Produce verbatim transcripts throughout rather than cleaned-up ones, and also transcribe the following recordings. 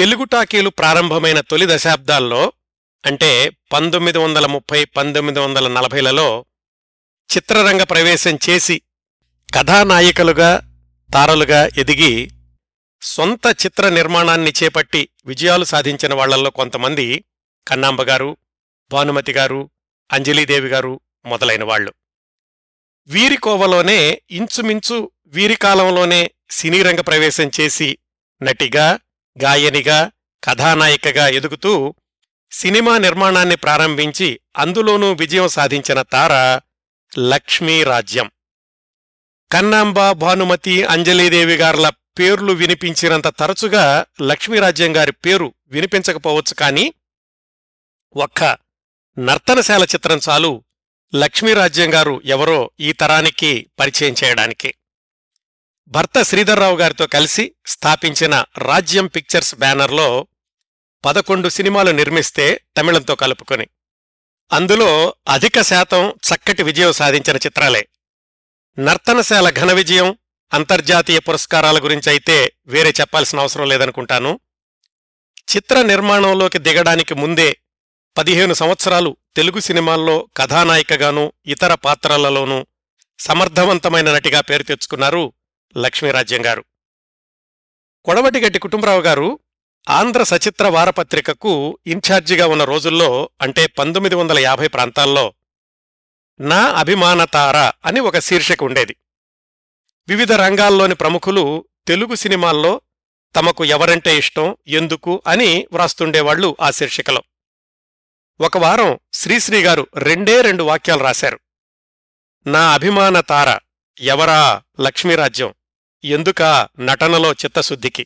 తెలుగు టాకీలు ప్రారంభమైన తొలి దశాబ్దాల్లో అంటే పంతొమ్మిది వందల ముప్పై పంతొమ్మిది వందల నలభైలలో చిత్రరంగ ప్రవేశం చేసి కథానాయికలుగా తారలుగా ఎదిగి సొంత చిత్ర నిర్మాణాన్ని చేపట్టి విజయాలు సాధించిన వాళ్లల్లో కొంతమంది కన్నాంబగారు, భానుమతి గారు, అంజలీదేవి గారు మొదలైనవాళ్లు. వీరికోవలోనే ఇంచుమించు వీరి కాలంలోనే సినీరంగ ప్రవేశం చేసి నటిగా, గాయనిగా, కథానాయికగా ఎదుగుతూ సినిమా నిర్మాణాన్ని ప్రారంభించి అందులోనూ విజయం సాధించిన తార లక్ష్మీరాజ్యం. కన్నాంబ, భానుమతి, అంజలీదేవి గార్ల పేర్లు వినిపించినంత తరచుగా లక్ష్మీరాజ్యం గారి పేరు వినిపించకపోవచ్చు, కానీ ఒక్క నర్తనశాల చిత్రం చాలు లక్ష్మీరాజ్యం గారు ఎవరో ఈ తరానికి పరిచయం చేయడానికి. భర్త శ్రీధర్ రావు గారితో కలిసి స్థాపించిన రాజ్యం పిక్చర్స్ బ్యానర్లో పదకొండు సినిమాలు నిర్మిస్తే తమిళంతో కలుపుకొని అందులో అధిక శాతం చక్కటి విజయం సాధించిన చిత్రాలే. నర్తనశాల ఘన విజయం, అంతర్జాతీయ పురస్కారాల గురించైతే వేరే చెప్పాల్సిన అవసరం లేదనుకుంటాను. చిత్ర నిర్మాణంలోకి దిగడానికి ముందే పదిహేను సంవత్సరాలు తెలుగు సినిమాల్లో కథానాయికగానూ ఇతర పాత్రలలోనూ సమర్థవంతమైన నటిగా పేరు తెచ్చుకున్నారు లక్ష్మీరాజ్యం గారు. కొడవటిగట్టి కుటుంబరావు గారు ఆంధ్ర సచిత్ర వారపత్రికకు ఇన్ఛార్జిగా ఉన్న రోజుల్లో అంటే పంతొమ్మిది వందల యాభై ప్రాంతాల్లో నా అభిమాన తార అని ఒక శీర్షిక ఉండేది. వివిధ రంగాల్లోని ప్రముఖులు తెలుగు సినిమాల్లో తమకు ఎవరంటే ఇష్టం, ఎందుకు అని వ్రాస్తుండేవాళ్లు. ఆ శీర్షికలో ఒక వారం శ్రీశ్రీ గారు రెండే రెండు వాక్యాలు రాశారు. నా అభిమాన తార ఎవరా లక్ష్మీరాజ్యం, ఎందుకా నటనలో చిత్తశుద్ధికి.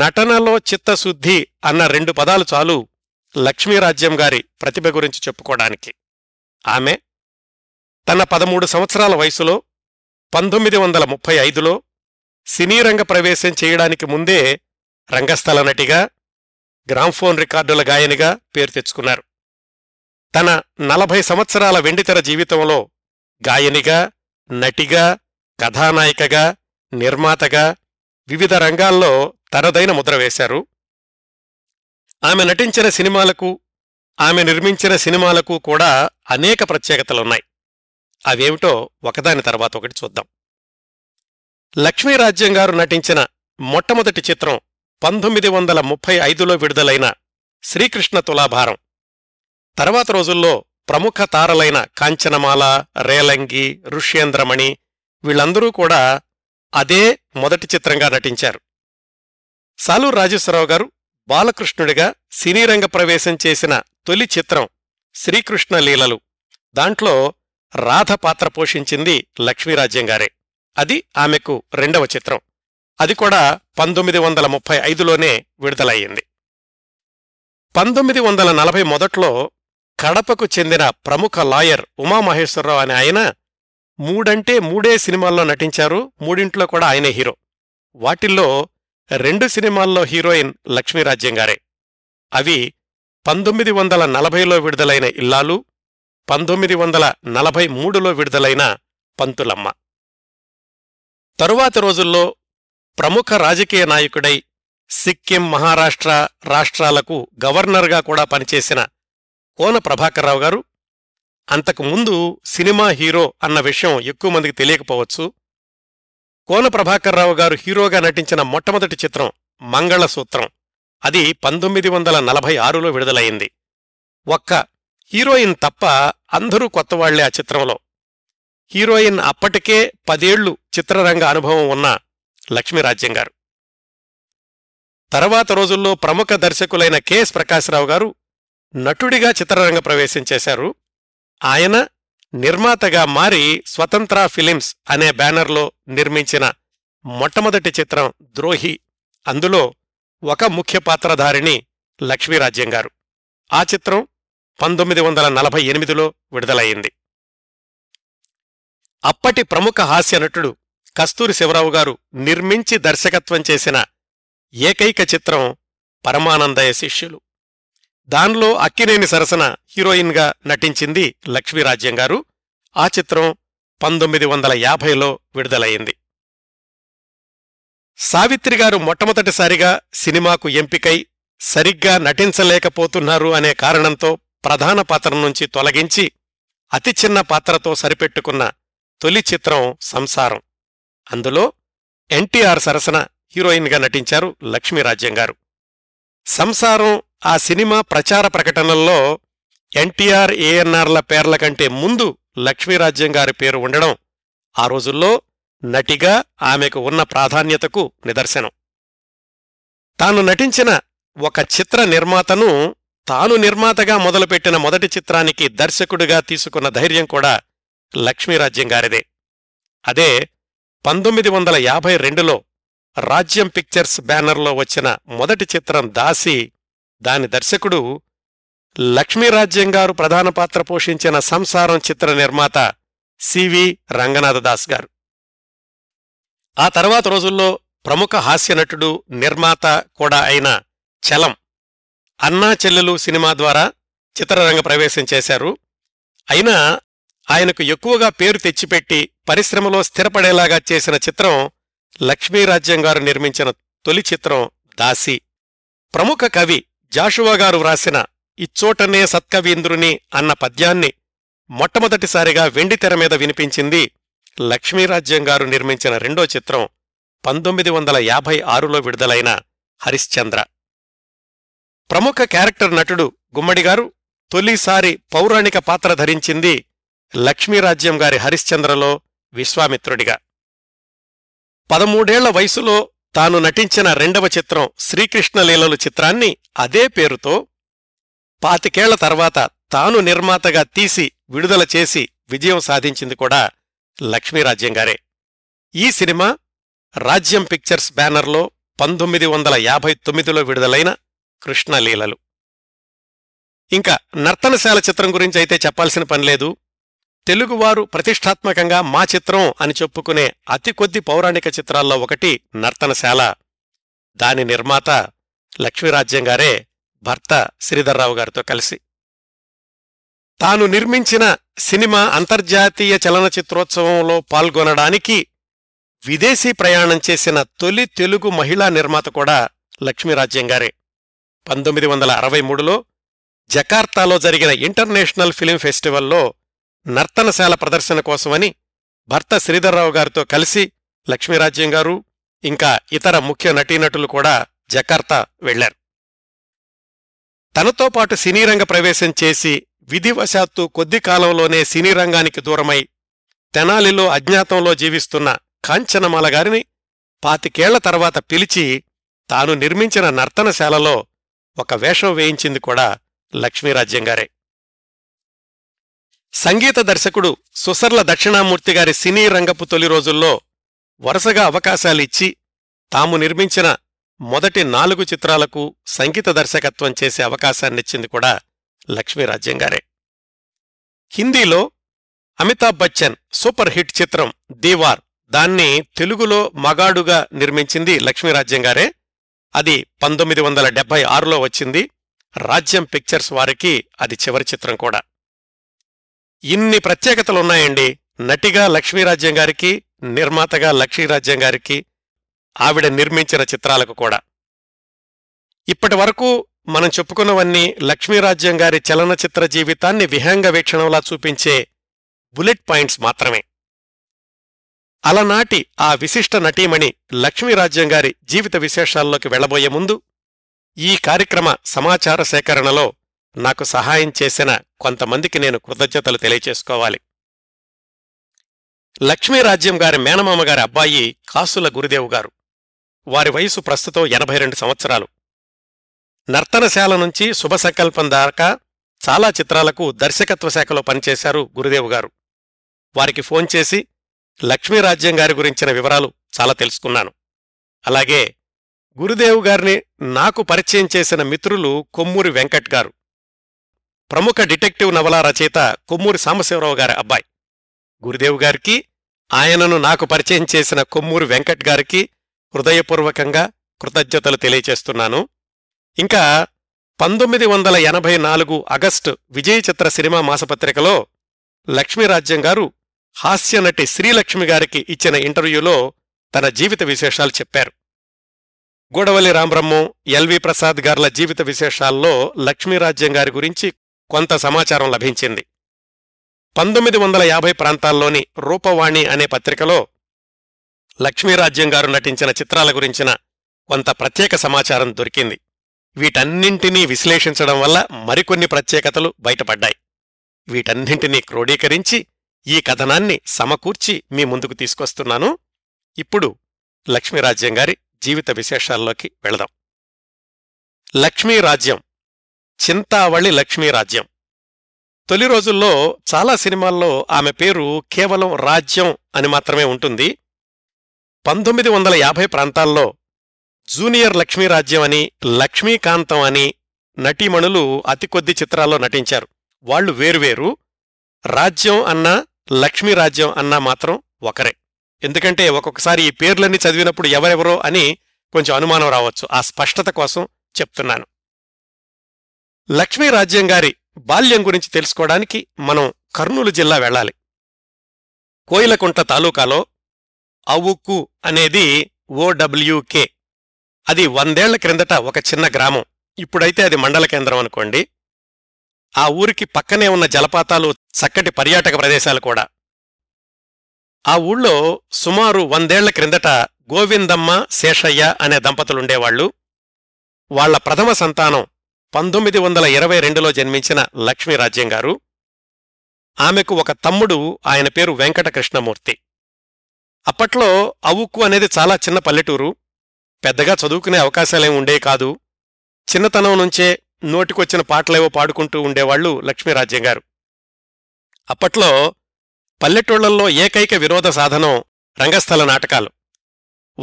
నటనలో చిత్తశుద్ధి అన్న రెండు పదాలు చాలు లక్ష్మీరాజ్యం గారి ప్రతిభ గురించి చెప్పుకోవడానికి. ఆమె తన పదమూడు సంవత్సరాల వయసులో పంతొమ్మిది వందల ముప్పై ఐదులో సినీరంగ ప్రవేశం చేయడానికి ముందే రంగస్థల నటిగా, గ్రామ్ఫోన్ రికార్డుల గాయనిగా పేరు తెచ్చుకున్నారు. తన నలభై సంవత్సరాల వెండితెర జీవితంలో గాయనిగా, నటిగా, కథానాయికగా, నిర్మాతగా వివిధ రంగాల్లో తనదైన ముద్ర వేశారు. ఆమె నటించిన సినిమాలకు, ఆమె నిర్మించిన సినిమాలకు కూడా అనేక ప్రత్యేకతలున్నాయి. అవేమిటో ఒకదాని తర్వాత ఒకటి చూద్దాం. లక్ష్మీరాజ్యం గారు నటించిన మొట్టమొదటి చిత్రం పంతొమ్మిది వందల ముప్పై ఐదులో విడుదలైన శ్రీకృష్ణ తులాభారం. తర్వాత రోజుల్లో ప్రముఖ తారలైన కాంచనమాల, రేలంగి, ఋష్యేంద్రమణి వీళ్లందరూ కూడా అదే మొదటి చిత్రంగా నటించారు. సాలూ రాజేశ్వరరావు గారు బాలకృష్ణుడిగా సినీరంగ ప్రవేశం చేసిన తొలి చిత్రం శ్రీకృష్ణలీలలు. దాంట్లో రాధ పాత్ర పోషించింది లక్ష్మీరాజ్యం గారే. అది ఆమెకు రెండవ చిత్రం. అది కూడా పంతొమ్మిది వందల ముప్పై ఐదులోనే విడుదలయ్యింది. పంతొమ్మిది వందల నలభై మొదట్లో కడపకు చెందిన ప్రముఖ లాయర్ ఉమామహేశ్వరరావు అనే ఆయన మూడంటే మూడే సినిమాల్లో నటించారు. మూడింట్లో కూడా ఆయనే హీరో. వాటిల్లో రెండు సినిమాల్లో హీరోయిన్ లక్ష్మీరాజ్యం గారే. అవి పంతొమ్మిది వందల నలభైలో విడుదలైన ఇల్లాలు, పంతొమ్మిది వందల నలభై మూడులో విడుదలైన పంతులమ్మ. తరువాతి రోజుల్లో ప్రముఖ రాజకీయ నాయకుడై సిక్కిం, మహారాష్ట్ర రాష్ట్రాలకు గవర్నర్గా కూడా పనిచేసిన కోన ప్రభాకర్రావు గారు అంతకుముందు సినిమా హీరో అన్న విషయం ఎక్కువ మందికి తెలియకపోవచ్చు. కోన ప్రభాకర్రావు గారు హీరోగా నటించిన మొట్టమొదటి చిత్రం మంగళసూత్రం. అది పంతొమ్మిది వందల నలభై ఆరులో విడుదలయింది. ఒక్క హీరోయిన్ తప్ప అందరూ కొత్తవాళ్లే ఆ చిత్రంలో. హీరోయిన్ అప్పటికే పదేళ్లు చిత్రరంగ అనుభవం ఉన్న లక్ష్మీరాజ్యం గారు. తర్వాత రోజుల్లో ప్రముఖ దర్శకులైన కెఎస్ ప్రకాశ్రావు గారు నటుడిగా చిత్రరంగ ప్రవేశం చేశారు. ఆయన నిర్మాతగా మారి స్వతంత్ర ఫిలిమ్స్ అనే బ్యానర్లో నిర్మించిన మొట్టమొదటి చిత్రం ద్రోహి. అందులో ఒక ముఖ్య పాత్రధారిణి లక్ష్మీరాజ్యం గారు. ఆ చిత్రం పంతొమ్మిది వందల నలభై ఎనిమిదిలో విడుదలయ్యింది. అప్పటి ప్రముఖ హాస్య నటుడు కస్తూరి శివరావు గారు నిర్మించి దర్శకత్వం చేసిన ఏకైక చిత్రం పరమానందయ్య శిష్యులు. దానిలో అక్కినేని సరసన హీరోయిన్గా నటించింది లక్ష్మీరాజ్యం గారు. ఆ చిత్రం పంతొమ్మిది వందల యాభైలో విడుదలయ్యింది. సావిత్రిగారు మొట్టమొదటిసారిగా సినిమాకు ఎంపికై సరిగ్గా నటించలేకపోతున్నారు అనే కారణంతో ప్రధాన పాత్ర నుంచి తొలగించి అతి చిన్న పాత్రతో సరిపెట్టుకున్న తొలి చిత్రం సంసారం. అందులో ఎన్టీఆర్ సరసన హీరోయిన్గా నటించారు లక్ష్మీరాజ్యం గారు. సంసారం ఆ సినిమా ప్రచార ప్రకటనల్లో ఎన్టీఆర్ ఏఎన్ఆర్ల పేర్ల కంటే ముందు లక్ష్మీరాజ్యం గారి పేరు ఉండడం ఆ రోజుల్లో నటిగా ఆమెకు ఉన్న ప్రాధాన్యతకు నిదర్శనం. తాను నటించిన ఒక చిత్ర నిర్మాతను తాను నిర్మాతగా మొదలుపెట్టిన మొదటి చిత్రానికి దర్శకుడిగా తీసుకున్న ధైర్యం కూడా లక్ష్మీరాజ్యం గారిదే. అదే పంతొమ్మిది వందల యాభై రెండులో రాజ్యం పిక్చర్స్ బ్యానర్లో వచ్చిన మొదటి చిత్రం దాసి. దాని దర్శకుడు లక్ష్మీరాజ్యం గారు ప్రధాన పాత్ర పోషించిన సంసారం చిత్ర నిర్మాత సివి రంగనాథదాస్ గారు. ఆ తర్వాత రోజుల్లో ప్రముఖ హాస్యనటుడు నిర్మాత కూడా అయిన చలం అన్నా చెల్లెలు సినిమా ద్వారా చిత్రరంగ ప్రవేశం చేశారు. అయినా ఆయనకు ఎక్కువగా పేరు తెచ్చిపెట్టి పరిశ్రమలో స్థిరపడేలాగా చేసిన చిత్రం లక్ష్మీరాజ్యం గారు నిర్మించిన తొలి చిత్రం దాసి. ప్రముఖ కవి జాషువా గారు వ్రాసిన ఇచ్చోటనే సత్కవీంద్రుని అన్న పద్యాన్ని మొట్టమొదటిసారిగా వెండితెర మీద వినిపించింది లక్ష్మీరాజ్యం గారు నిర్మించిన రెండో చిత్రం పంతొమ్మిది వందల యాభై ఆరులో విడుదలైన హరిశ్చంద్ర. ప్రముఖ క్యారెక్టర్ నటుడు గుమ్మడి గారు తొలిసారి పౌరాణిక పాత్ర ధరించింది లక్ష్మీరాజ్యం గారి హరిశ్చంద్రలో విశ్వామిత్రుడిగా. పదమూడేళ్ల వయసులో తాను నటించిన రెండవ చిత్రం శ్రీకృష్ణలీలలు చిత్రాన్ని అదే పేరుతో పాతికేళ్ల తర్వాత తాను నిర్మాతగా తీసి విడుదల చేసి విజయం సాధించింది కూడా లక్ష్మీరాజ్యం గారే. ఈ సినిమా రాజ్యం పిక్చర్స్ బ్యానర్లో పంతొమ్మిది వందల యాభై తొమ్మిదిలో విడుదలైన కృష్ణలీలలు. ఇంకా నర్తనశాల చిత్రం గురించి అయితే చెప్పాల్సిన పనిలేదు. తెలుగువారు ప్రతిష్టాత్మకంగా మా చిత్రం అని చెప్పుకునే అతి కొద్ది పౌరాణిక చిత్రాల్లో ఒకటి నర్తనశాల. దాని నిర్మాత లక్ష్మీరాజ్యం గారే భర్త శ్రీధర్ రావు గారితో కలిసి. తాను నిర్మించిన సినిమా అంతర్జాతీయ చలనచిత్రోత్సవంలో పాల్గొనడానికి విదేశీ ప్రయాణం చేసిన తొలి తెలుగు మహిళా నిర్మాత కూడా లక్ష్మీరాజ్యం గారే. పంతొమ్మిది వందల అరవై మూడులో జకార్తాలో జరిగిన ఇంటర్నేషనల్ ఫిలిం ఫెస్టివల్లో నర్తనశాల ప్రదర్శన కోసమని భర్త శ్రీధర్రావు గారితో కలిసి లక్ష్మీరాజ్యం గారు ఇంకా ఇతర ముఖ్య నటీనటులు కూడా జకార్తా వెళ్లారు. తనతో పాటు సినీరంగ ప్రవేశం చేసి విధివశాత్తు కొద్ది కాలంలోనే సినీరంగానికి దూరమై తెనాలిలో అజ్ఞాతంలో జీవిస్తున్న కాంచనమాల గారిని పాతికేళ్ల తర్వాత పిలిచి తాను నిర్మించిన నర్తనశాలలో ఒక వేషం వేయించింది కూడా లక్ష్మీరాజ్యం గారే. సంగీత దర్శకుడు సుసర్ల దక్షిణామూర్తి గారి సినీ రంగపు తొలి రోజుల్లో వరుసగా అవకాశాలిచ్చి తాము నిర్మించిన మొదటి నాలుగు చిత్రాలకు సంగీత దర్శకత్వం చేసే అవకాశాన్నిచ్చింది కూడా లక్ష్మీరాజ్యం గారే. హిందీలో అమితాబ్ బచ్చన్ సూపర్ హిట్ చిత్రం దీవార్, దాన్ని తెలుగులో మగాడుగా నిర్మించింది లక్ష్మీరాజ్యం గారే. అది పంతొమ్మిది వందల డెబ్బై ఆరులో వచ్చింది. రాజ్యం పిక్చర్స్ వారికి అది చివరి చిత్రం కూడా. ఇన్ని ప్రత్యేకతలున్నాయండి నటిగా లక్ష్మీరాజ్యం గారికి, నిర్మాతగా లక్ష్మీరాజ్యం గారికి, ఆవిడ నిర్మించిన చిత్రాలకు కూడా. ఇప్పటి వరకు మనం చెప్పుకున్నవన్నీ లక్ష్మీరాజ్యం గారి చలనచిత్ర జీవితాన్ని విహంగ వీక్షణంలా చూపించే బుల్లెట్ పాయింట్స్ మాత్రమే. అలనాటి ఆ విశిష్ట నటీమణి లక్ష్మీరాజ్యం గారి జీవిత విశేషాల్లోకి వెళ్లబోయే ముందు ఈ కార్యక్రమ సమాచార సేకరణలో నాకు సహాయం చేసిన కొంతమందికి నేను కృతజ్ఞతలు తెలియచేసుకోవాలి. లక్ష్మీరాజ్యం గారి మేనమామ గారి అబ్బాయి కాసుల గురుదేవు గారు. వారి వయసు ప్రస్తుతం ఎనభై రెండు సంవత్సరాలు. నర్తనశాల నుంచి శుభసంకల్పం దాకా చాలా చిత్రాలకు దర్శకత్వ శాఖలో పనిచేశారు గురుదేవు గారు. వారికి ఫోన్ చేసి లక్ష్మీరాజ్యం గారి గురించిన వివరాలు చాలా తెలుసుకున్నాను. అలాగే గురుదేవు గారిని నాకు పరిచయం చేసిన మిత్రులు కొమ్మూరి వెంకట్ గారు, ప్రముఖ డిటెక్టివ్ నవలా రచయిత కొమ్మూరి సాంబశివరావు గారి అబ్బాయి. గురుదేవు గారికి, ఆయనను నాకు పరిచయం చేసిన కొమ్మూరి వెంకట్ గారికి హృదయపూర్వకంగా కృతజ్ఞతలు తెలియచేస్తున్నాను. ఇంకా పంతొమ్మిది వందల ఎనభై నాలుగు ఆగస్టు విజయ చిత్ర సినిమా మాసపత్రికలో లక్ష్మీరాజ్యం గారు హాస్యనటి శ్రీలక్ష్మి గారికి ఇచ్చిన ఇంటర్వ్యూలో తన జీవిత విశేషాలు చెప్పారు. గూడవల్లి రామబ్రహ్మం, ఎల్వి ప్రసాద్ గార్ల జీవిత విశేషాల్లో లక్ష్మీరాజ్యం గారి గురించి కొంత సమాచారం లభించింది. పంతొమ్మిది వందల యాభై ప్రాంతాల్లోని రూపవాణి అనే పత్రికలో లక్ష్మీరాజ్యం గారు నటించిన చిత్రాల గురించిన కొంత ప్రత్యేక సమాచారం దొరికింది. వీటన్నింటినీ విశ్లేషించడం వల్ల మరికొన్ని ప్రత్యేకతలు బయటపడ్డాయి. వీటన్నింటినీ క్రోడీకరించి ఈ కథనాన్ని సమకూర్చి మీ ముందుకు తీసుకొస్తున్నాను. ఇప్పుడు లక్ష్మీరాజ్యం గారి జీవిత విశేషాల్లోకి వెళదాం. లక్ష్మీరాజ్యం, చింతావళి లక్ష్మీరాజ్యం. తొలి రోజుల్లో చాలా సినిమాల్లో ఆమె పేరు కేవలం రాజ్యం అని మాత్రమే ఉంటుంది. పంతొమ్మిది వందల యాభై ప్రాంతాల్లో జూనియర్ లక్ష్మీరాజ్యం అని, లక్ష్మీకాంతం అని నటీమణులు అతి కొద్ది చిత్రాల్లో నటించారు. వాళ్లు వేరువేరు. రాజ్యం అన్నా లక్ష్మీరాజ్యం అన్నా మాత్రం ఒకరే. ఎందుకంటే ఒక్కొక్కసారి ఈ పేర్లన్నీ చదివినప్పుడు ఎవరెవరో అని కొంచెం అనుమానం రావచ్చు. ఆ స్పష్టత కోసం చెప్తున్నాను. లక్ష్మీరాజ్యం గారి బాల్యం గురించి తెలుసుకోవడానికి మనం కర్నూలు జిల్లా వెళ్లాలి. కోయిలకుంట తాలూకాలో అవుకు అనేది ఓడబ్ల్యూకే. అది వందేళ్ల క్రిందట ఒక చిన్న గ్రామం. ఇప్పుడైతే అది మండల కేంద్రం అనుకోండి. ఆ ఊరికి పక్కనే ఉన్న జలపాతాలు చక్కటి పర్యాటక ప్రదేశాలు కూడా. ఆ ఊళ్ళో సుమారు వందేళ్ల క్రిందట గోవిందమ్మ, శేషయ్య అనే దంపతులుండేవాళ్లు. వాళ్ల ప్రథమ సంతానం పంతొమ్మిది వందల ఇరవై రెండులో జన్మించిన లక్ష్మీరాజ్యం గారు. ఆమెకు ఒక తమ్ముడు, ఆయన పేరు వెంకటకృష్ణమూర్తి. అప్పట్లో అవుక్కు అనేది చాలా చిన్న పల్లెటూరు. పెద్దగా చదువుకునే అవకాశాలేం ఉండే కాదు. చిన్నతనం నుంచే నోటికొచ్చిన పాటలేవో పాడుకుంటూ ఉండేవాళ్లు లక్ష్మీరాజ్యం గారు. అప్పట్లో పల్లెటూళ్లలో ఏకైక వినోద సాధనం రంగస్థల నాటకాలు.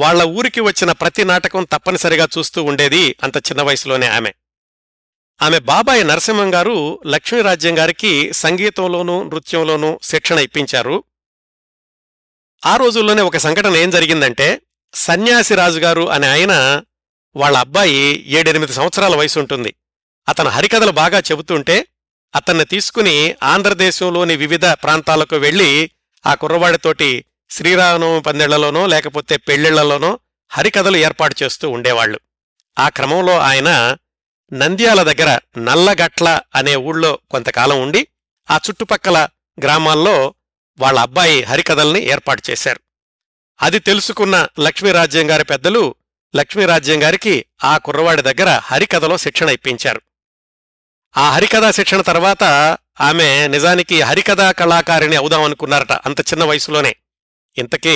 వాళ్ల ఊరికి వచ్చిన ప్రతి నాటకం తప్పనిసరిగా చూస్తూ ఉండేది అంత చిన్న వయసులోనే ఆమె. ఆమె బాబాయి నరసింహం గారు లక్ష్మీరాజ్యం గారికి సంగీతంలోనూ నృత్యంలోనూ శిక్షణ ఇప్పించారు. ఆ రోజుల్లోనే ఒక సంఘటన ఏం జరిగిందంటే, సన్యాసి రాజుగారు అనే ఆయన, వాళ్ల అబ్బాయి ఏడెనిమిది సంవత్సరాల వయసుంటుంది, అతను హరికథలు బాగా చెబుతుంటే అతన్ని తీసుకుని ఆంధ్రదేశంలోని వివిధ ప్రాంతాలకు వెళ్లి ఆ కుర్రవాడితోటి శ్రీరామనవమి పందెళ్లలోనో లేకపోతే పెళ్లిళ్లలోనో హరికథలు ఏర్పాటు చేస్తూ ఉండేవాళ్లు. ఆ క్రమంలో ఆయన నంద్యాల దగ్గర నల్లగట్ల అనే ఊళ్ళో కొంతకాలం ఉండి ఆ చుట్టుపక్కల గ్రామాల్లో వాళ్ల అబ్బాయి హరికథల్ని ఏర్పాటు చేశారు. అది తెలుసుకున్న లక్ష్మీరాజ్యం గారి పెద్దలు లక్ష్మీరాజ్యం గారికి ఆ కుర్రవాడి దగ్గర హరికథలో శిక్షణ ఇప్పించారు. ఆ హరికథా శిక్షణ తర్వాత ఆమె నిజానికి హరికథా కళాకారిణి అవుదామనుకున్నారట అంత చిన్న వయసులోనే. ఇంతకీ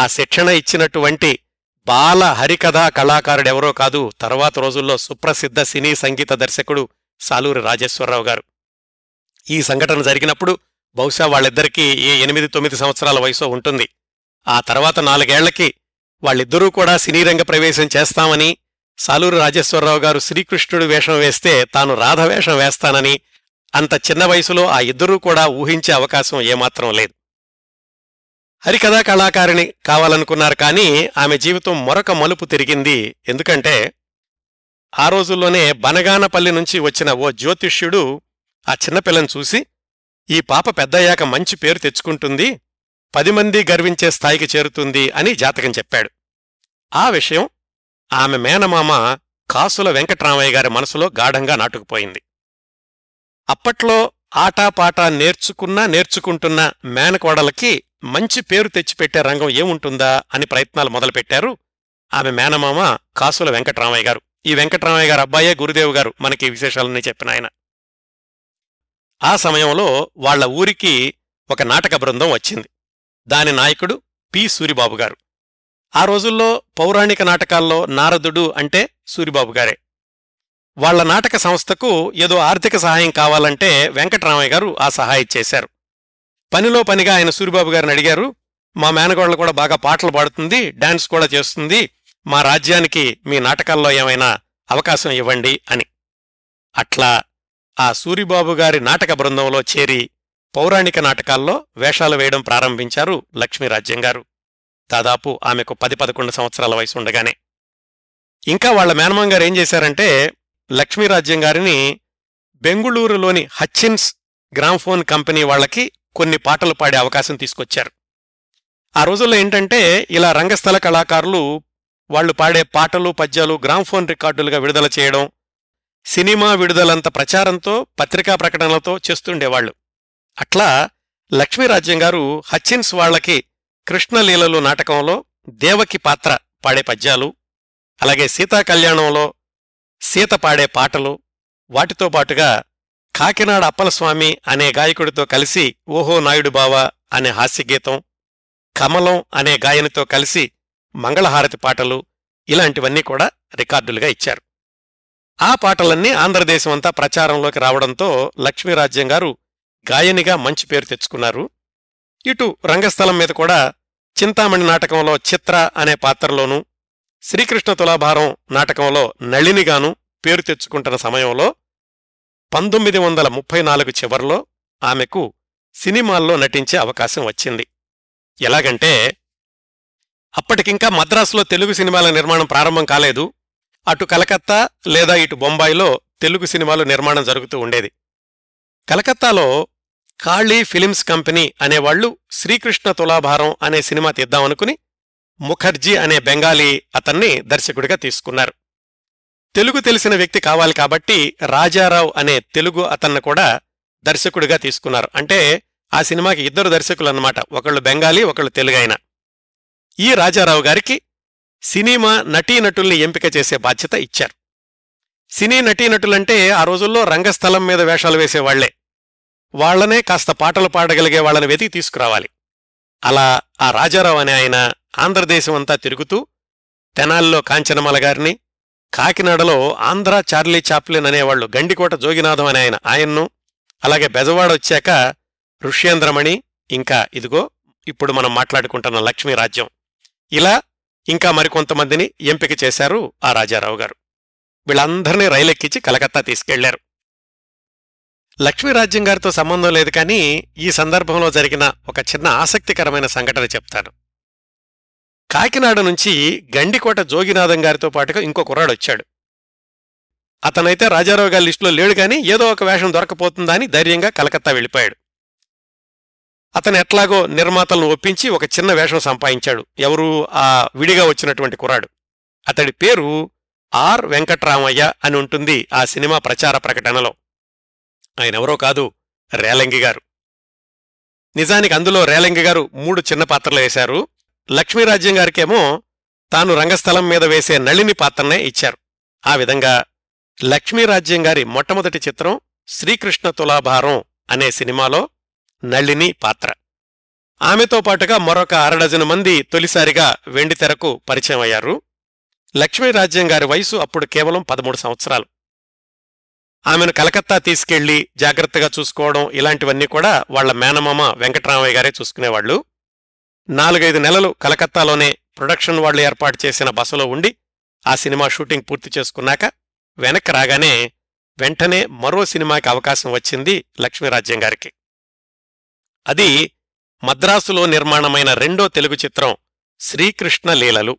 ఆ శిక్షణ ఇచ్చినటువంటి బాల హరికథా కళాకారుడెవరో కాదు, తర్వాత రోజుల్లో సుప్రసిద్ధ సినీ సంగీత దర్శకుడు సాలూరి రాజేశ్వరరావు గారు. ఈ సంఘటన జరిగినప్పుడు బహుశా వాళ్ళిద్దరికీ ఏ ఎనిమిది తొమ్మిది సంవత్సరాల వయసు ఉంటుంది. ఆ తర్వాత నాలుగేళ్లకి వాళ్ళిద్దరూ కూడా సినీరంగ ప్రవేశం చేస్తామని, సాలూరి రాజేశ్వరరావు గారు శ్రీకృష్ణుడు వేషం వేస్తే తాను రాధ వేషం వేస్తానని, అంత చిన్న వయసులో ఆ ఇద్దరూ కూడా ఊహించే అవకాశం ఏమాత్రం లేదు. హరికథా కళాకారిణి కావాలనుకున్నారు. కానీ ఆమె జీవితం మరొక మలుపు తిరిగింది. ఎందుకంటే ఆ రోజుల్లోనే బనగానపల్లి నుంచి వచ్చిన ఓ జ్యోతిష్యుడు ఆ చిన్నపిల్లని చూసి, ఈ పాప పెద్దయ్యాక మంచి పేరు తెచ్చుకుంటుంది, పది మంది గర్వించే స్థాయికి చేరుతుంది అని జాతకం చెప్పాడు. ఆ విషయం ఆమె మేనమామ కాసుల వెంకట్రామయ్య గారి మనసులో గాఢంగా నాటుకుపోయింది. అప్పట్లో ఆటాపాటా నేర్చుకున్నా నేర్చుకుంటున్న మేనకోడలకి మంచి పేరు తెచ్చిపెట్టే రంగం ఏముంటుందా అని ప్రయత్నాలు మొదలుపెట్టారు ఆమె మేనమామ కాసుల వెంకట్రామయ్య గారు. ఈ వెంకట్రామయ్య గారు అబ్బాయే గురుదేవు గారు, మనకి విశేషాలన్నీ చెప్పిన ఆయన. ఆ సమయంలో వాళ్ల ఊరికి ఒక నాటక బృందం వచ్చింది. దాని నాయకుడు పి సూరిబాబు గారు. ఆ రోజుల్లో పౌరాణిక నాటకాల్లో నారదుడు అంటే సూరిబాబు గారే. వాళ్ల నాటక సంస్థకు ఏదో ఆర్థిక సహాయం కావాలంటే వెంకట్రామయ్య గారు ఆ సహాయం చేశారు. పనిలో పనిగా ఆయన సూరిబాబు గారిని అడిగారు, మా మేనగోళ్ళు కూడా బాగా పాటలు పాడుతుంది, డాన్స్ కూడా చేస్తుంది, మా రాజ్యానికి మీ నాటకాల్లో ఏమైనా అవకాశం ఇవ్వండి అని. అట్లా ఆ సూరిబాబు గారి నాటక బృందంలో చేరి పౌరాణిక నాటకాల్లో వేషాలు వేయడం ప్రారంభించారు లక్ష్మీరాజ్యం గారు. దాదాపు ఆమెకు పది పదకొండు సంవత్సరాల వయసు ఉండగానే. ఇంకా వాళ్ల మేనమామ గారు ఏం చేశారంటే, లక్ష్మీరాజ్యం గారిని బెంగుళూరులోని హచ్చిన్స్ గ్రామ్ఫోన్ కంపెనీ వాళ్లకి కొన్ని పాటలు పాడే అవకాశం తీసుకొచ్చారు. ఆ రోజుల్లో ఏంటంటే ఇలా రంగస్థల కళాకారులు వాళ్లు పాడే పాటలు పద్యాలు గ్రామ్ఫోన్ రికార్డులుగా విడుదల చేయడం, సినిమా విడుదలంత ప్రచారంతో పత్రికా ప్రకటనలతో చేస్తుండేవాళ్లు. అట్లా లక్ష్మీరాజ్యం గారు హచ్చిన్స్ వాళ్లకి కృష్ణలీలలు నాటకంలో దేవకి పాత్ర పాడే పద్యాలు, అలాగే సీతాకళ్యాణంలో సీత పాడే పాటలు, వాటితో పాటుగా కాకినాడ అప్పలస్వామి అనే గాయకుడితో కలిసి ఓహో నాయుడు బావా అనే హాస్యగీతం, కమలం అనే గాయనితో కలిసి మంగళహారతి పాటలు, ఇలాంటివన్నీ కూడా రికార్డులుగా ఇచ్చారు. ఆ పాటలన్నీ ఆంధ్రదేశమంతా ప్రచారంలోకి రావడంతో లక్ష్మీరాజ్యం గారు గాయనిగా మంచి పేరు తెచ్చుకున్నారు. ఇటు రంగస్థలం మీద కూడా చింతామణి నాటకంలో చిత్ర అనే పాత్రలోనూ, శ్రీకృష్ణ తులాభారం నాటకంలో నళినిగాను పేరు తెచ్చుకుంటున్న సమయంలో పంతొమ్మిది వందల ముప్పై నాలుగు చివర్లో ఆమెకు సినిమాల్లో నటించే అవకాశం వచ్చింది. ఎలాగంటే, అప్పటికింకా మద్రాసులో తెలుగు సినిమాల నిర్మాణం ప్రారంభం కాలేదు. అటు కలకత్తా లేదా ఇటు బొంబాయిలో తెలుగు సినిమాలు నిర్మాణం జరుగుతూ ఉండేది. కలకత్తాలో కాళీ ఫిలిమ్స్ కంపెనీ అనేవాళ్లు శ్రీకృష్ణ తులాభారం అనే సినిమా తీద్దామనుకుని ముఖర్జీ అనే బెంగాలీ అతన్ని దర్శకుడిగా తీసుకున్నారు. తెలుగు తెలిసిన వ్యక్తి కావాలి కాబట్టి రాజారావు అనే తెలుగు అతన్ని కూడా దర్శకుడిగా తీసుకున్నారు. అంటే ఆ సినిమాకి ఇద్దరు దర్శకులన్నమాట, ఒకళ్ళు బెంగాలీ ఒకళ్ళు తెలుగైన. ఈ రాజారావు గారికి సినిమా నటీనటుల్ని ఎంపిక చేసే బాధ్యత ఇచ్చారు. సినీ నటీనటులంటే ఆ రోజుల్లో రంగస్థలం మీద వేషాలు వేసేవాళ్లే. వాళ్లనే కాస్త పాటలు పాడగలిగే వాళ్ళని వెతికి తీసుకురావాలి. అలా ఆ రాజారావు అనే ఆయన ఆంధ్రదేశమంతా తిరుగుతూ తెనాలిలో కాంచనమాల గారిని, కాకినాడలో ఆంధ్ర చార్లీ చాప్లిన్ అనేవాళ్లు గండికోట జోగినాథం అనే ఆయన ఆయన్ను, అలాగే బెజవాడ వచ్చాక ఋష్యేంద్రమణి, ఇంకా ఇదిగో ఇప్పుడు మనం మాట్లాడుకుంటున్న లక్ష్మీరాజ్యం, ఇలా ఇంకా మరికొంతమందిని ఎంపిక చేశారు ఆ రాజారావు గారు. వీళ్ళందరినీ రైలెక్కించి కలకత్తా తీసుకెళ్లారు. లక్ష్మీరాజ్యం గారితో సంబంధం లేదు కానీ ఈ సందర్భంలో జరిగిన ఒక చిన్న ఆసక్తికరమైన సంఘటన చెప్తాను. కాకినాడ నుంచి గండికోట జోగినాథం గారితో పాటుగా ఇంకో కుర్రాడొచ్చాడు. అతనైతే రాజారావు గారి లిస్టులో లేడు కానీ ఏదో ఒక వేషం దొరకపోతుందా అని ధైర్యంగా కలకత్తా వెళ్ళిపోయాడు. అతను ఎట్లాగో నిర్మాతలను ఒప్పించి ఒక చిన్న వేషం సంపాదించాడు. ఎవరు? ఆ విడిగా వచ్చినటువంటి కుర్రాడు. అతడి పేరు ఆర్ వెంకట్రామయ్య అని ఉంటుంది ఆ సినిమా ప్రచార ప్రకటనలో. ఆయనెవరో కాదు, రేలంగి గారు. నిజానికి అందులో రేలంగి గారు మూడు చిన్న పాత్రలు వేశారు. లక్ష్మీరాజ్యం గారికేమో తాను రంగస్థలం మీద వేసే నళిని పాత్రనే ఇచ్చారు. ఆ విధంగా లక్ష్మీరాజ్యం గారి మొట్టమొదటి చిత్రం శ్రీకృష్ణ తులాభారం అనే సినిమాలో నళిని పాత్ర. ఆమెతో పాటుగా మరొక అరడజను మంది తొలిసారిగా వెండితెరకు పరిచయం అయ్యారు. లక్ష్మీరాజ్యం గారి వయసు అప్పుడు కేవలం పదమూడు సంవత్సరాలు. ఆమెను కలకత్తా తీసుకెళ్లి జాగ్రత్తగా చూసుకోవడం ఇలాంటివన్నీ కూడా వాళ్ల మేనమామ వెంకట్రామయ్య గారే చూసుకునేవాళ్లు. నాలుగైదు నెలలు కలకత్తాలోనే ప్రొడక్షన్ వాళ్లు ఏర్పాటు చేసిన బస్సులో ఉండి ఆ సినిమా షూటింగ్ పూర్తి చేసుకున్నాక వెనక్కి రాగానే వెంటనే మరో సినిమాకి అవకాశం వచ్చింది లక్ష్మీరాజ్యం గారికి. అది మద్రాసులో నిర్మాణమైన రెండో తెలుగు చిత్రం శ్రీకృష్ణలీలలు.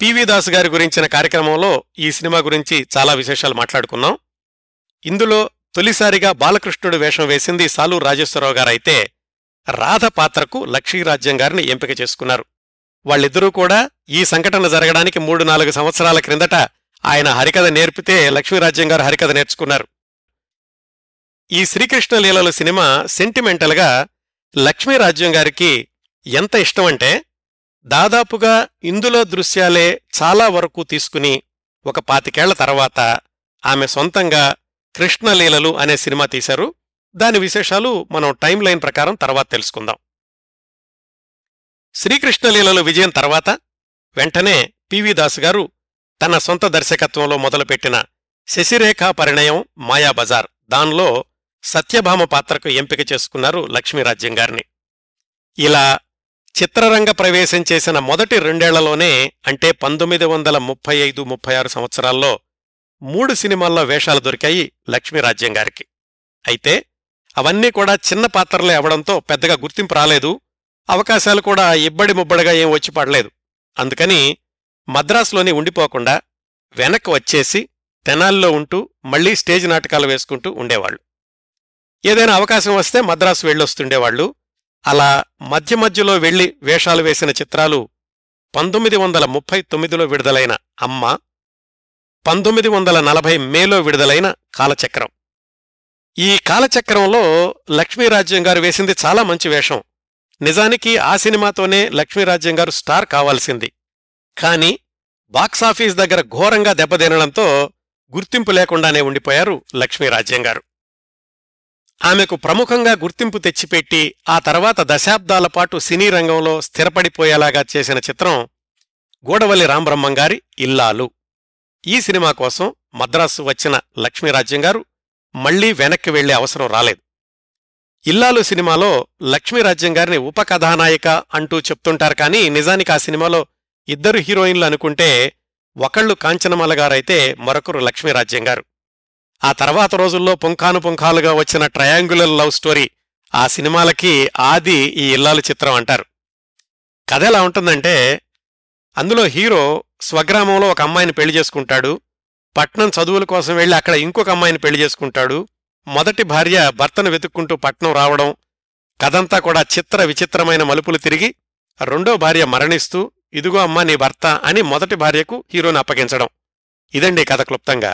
పివి దాసు గారి గురించిన కార్యక్రమంలో ఈ సినిమా గురించి చాలా విశేషాలు మాట్లాడుకున్నాం. ఇందులో తొలిసారిగా బాలకృష్ణుడు వేషం వేసింది సాలూ రాజేశ్వరరావు గారైతే రాధ పాత్రకు లక్ష్మీరాజ్యం గారిని ఎంపిక చేసుకున్నారు. వాళ్ళిద్దరూ కూడా ఈ సంఘటన జరగడానికి మూడు నాలుగు సంవత్సరాల క్రిందట ఆయన హరికథ నేర్పితే లక్ష్మీరాజ్యం గారు హరికథ నేర్చుకున్నారు. ఈ శ్రీకృష్ణలీలలు సినిమా సెంటిమెంటల్గా లక్ష్మీరాజ్యం గారికి ఎంత ఇష్టమంటే దాదాపుగా ఇందులో దృశ్యాలే చాలా వరకు తీసుకుని ఒక పాతికేళ్ల తర్వాత ఆమె సొంతంగా కృష్ణలీలలు అనే సినిమా తీశారు. దాని విశేషాలు మనం టైం లైన్ ప్రకారం తర్వాత తెలుసుకుందాం. శ్రీకృష్ణలీలలు విజయం తర్వాత వెంటనే పివి దాసు గారు తన సొంత దర్శకత్వంలో మొదలుపెట్టిన శశిరేఖా పరిణయం మాయాబజార్, దానిలో సత్యభామ పాత్రకు ఎంపిక చేసుకున్నారు లక్ష్మీరాజ్యం గారిని. ఇలా చిత్రరంగ ప్రవేశం చేసిన మొదటి రెండేళ్లలోనే, అంటే పంతొమ్మిది వందల ముప్పై ఐదు ముప్పై ఆరు సంవత్సరాల్లో మూడు సినిమాల్లో వేషాలు దొరికాయి లక్ష్మీరాజ్యం గారికి. అయితే అవన్నీ కూడా చిన్న పాత్రలే అవడంతో పెద్దగా గుర్తింపు రాలేదు. అవకాశాలు కూడా ఇబ్బడి ముబ్బడిగా ఏం వచ్చి పడలేదు. అందుకని మద్రాసులోనే ఉండిపోకుండా వెనక్కి వచ్చేసి తెనాల్లో ఉంటూ మళ్లీ స్టేజ్ నాటకాలు వేసుకుంటూ ఉండేవాళ్లు. ఏదైనా అవకాశం వస్తే మద్రాసు వెళ్ళొస్తుండేవాళ్లు. అలా మధ్య మధ్యలో వెళ్లి వేషాలు వేసిన చిత్రాలు పంతొమ్మిది వందల ముప్పై తొమ్మిదిలో విడుదలైన అమ్మ, పంతొమ్మిది వందల నలభై మేలో విడుదలైన కాలచక్రం. ఈ కాలచక్రంలో లక్ష్మీరాజ్యం గారు వేసింది చాలా మంచి వేషం. నిజానికి ఆ సినిమాతోనే లక్ష్మీరాజ్యం గారు స్టార్ కావాల్సింది. కానీ బాక్సాఫీస్ దగ్గర ఘోరంగా దెబ్బతినడంతో గుర్తింపు లేకుండానే ఉండిపోయారు లక్ష్మీరాజ్యం గారు. ఆమెకు ప్రముఖంగా గుర్తింపు తెచ్చిపెట్టి ఆ తర్వాత దశాబ్దాల పాటు సినీ రంగంలో స్థిరపడిపోయేలాగా చేసిన చిత్రం గూడవల్లి రామబ్రహ్మంగారి ఇల్లాలు. ఈ సినిమా కోసం మద్రాసు వచ్చిన లక్ష్మీరాజ్యం గారు మళ్లీ వెనక్కి వెళ్లే అవసరం రాలేదు. ఇల్లాలు సినిమాలో లక్ష్మీరాజ్యం గారిని ఉపకథానాయిక అంటూ చెప్తుంటారు. కానీ నిజానికి ఆ సినిమాలో ఇద్దరు హీరోయిన్లు అనుకుంటే ఒకళ్ళు కాంచనమాల గారైతే మరొకరు లక్ష్మీరాజ్యం గారు. ఆ తర్వాత రోజుల్లో పుంఖాను పుంఖాలుగా వచ్చిన ట్రయాంగులర్ లవ్ స్టోరీ ఆ సినిమాలకి ఆది ఈ ఇల్లాలు చిత్రం అంటారు. కథ ఎలా ఉంటుందంటే, అందులో హీరో స్వగ్రామంలో ఒక అమ్మాయిని పెళ్లి చేసుకుంటాడు, పట్నం చదువుల కోసం వెళ్ళి అక్కడ ఇంకొక అమ్మాయిని పెళ్లి చేసుకుంటాడు. మొదటి భార్య భర్తను వెతుక్కుంటూ పట్నం రావడం, కథంతా కూడా చిత్ర విచిత్రమైన మలుపులు తిరిగి రెండో భార్య మరణిస్తూ ఇదిగో అమ్మా నీ భర్త అని మొదటి భార్యకు హీరోని అప్పగించడం. ఇదండి కథ క్లుప్తంగా.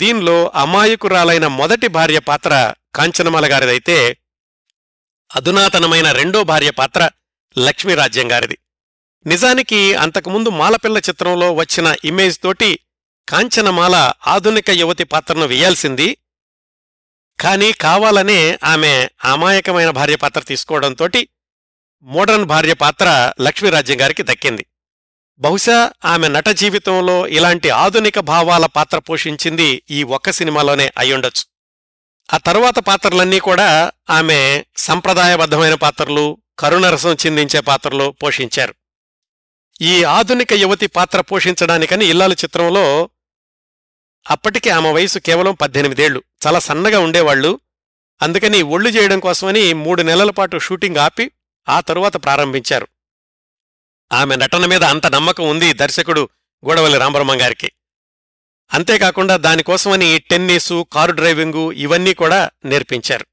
దీనిలో అమాయకురాలైన మొదటి భార్య పాత్ర కాంచనమాల గారిదైతే అధునాతనమైన రెండో భార్య పాత్ర లక్ష్మీరాజ్యం గారిది. నిజానికి అంతకుముందు మాలపిల్ల చిత్రంలో వచ్చిన ఇమేజ్ తోటి కాంచనమాల ఆధునిక యువతి పాత్రను వేయాల్సింది. కానీ కావాలనే ఆమె అమాయకమైన భార్య పాత్ర తీసుకోవడంతో మోడర్న్ భార్య పాత్ర లక్ష్మీరాజ్యం గారికి దక్కింది. బహుశా ఆమె నట జీవితంలో ఇలాంటి ఆధునిక భావాల పాత్ర పోషించింది ఈ ఒక్క సినిమాలోనే అయ్యుండొచ్చు. ఆ తరువాత పాత్రలన్నీ కూడా ఆమె సంప్రదాయబద్ధమైన పాత్రలు, కరుణరసం చిందించే పాత్రలు పోషించారు. ఈ ఆధునిక యువతి పాత్ర పోషించడానికని ఇల్లాలు చిత్రంలో అప్పటికే ఆమె వయసు కేవలం పద్దెనిమిదేళ్లు, చాలా సన్నగా ఉండేవాళ్లు. అందుకని ఒళ్ళు చేయడం కోసమని మూడు నెలల పాటు షూటింగ్ ఆపి ఆ తరువాత ప్రారంభించారు. ఆమె నటన మీద అంత నమ్మకం ఉంది దర్శకుడు గూడవల్లి రామబ్రహ్మం గారికి. అంతేకాకుండా దానికోసమని టెన్నిసు, కారు డ్రైవింగు ఇవన్నీ కూడా నేర్పించారు.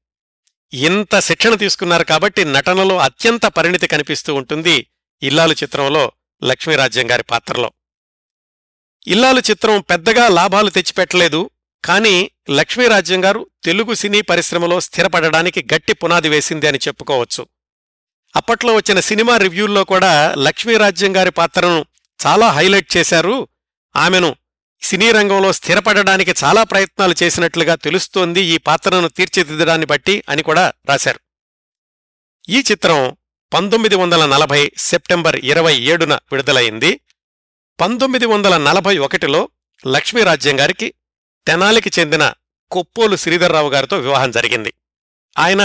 ఇంత శిక్షణ తీసుకున్నారు కాబట్టి నటనలో అత్యంత పరిణితి కనిపిస్తూ ఉంటుంది ఇల్లాలు చిత్రంలో లక్ష్మీరాజ్యం గారి పాత్రలో. ఇల్లాలు చిత్రం పెద్దగా లాభాలు తెచ్చిపెట్టలేదు. కానీ లక్ష్మీరాజ్యం గారు తెలుగు సినీ పరిశ్రమలో స్థిరపడడానికి గట్టి పునాది వేసింది అని చెప్పుకోవచ్చు. అప్పట్లో వచ్చిన సినిమా రివ్యూల్లో కూడా లక్ష్మీరాజ్యం గారి పాత్రను చాలా హైలైట్ చేశారు. ఆమెను సినీ రంగంలో స్థిరపడడానికి చాలా ప్రయత్నాలు చేసినట్లుగా తెలుస్తోంది ఈ పాత్రను తీర్చిదిద్దడాన్ని బట్టి అని కూడా రాశారు. ఈ చిత్రం పంతొమ్మిది వందల నలభై సెప్టెంబర్ ఇరవై ఏడున విడుదలైంది. పంతొమ్మిది వందల నలభై ఒకటిలో లక్ష్మీరాజ్యం గారికి తెనాలికి చెందిన కొప్పోలు శ్రీధర్ రావు గారితో వివాహం జరిగింది. ఆయన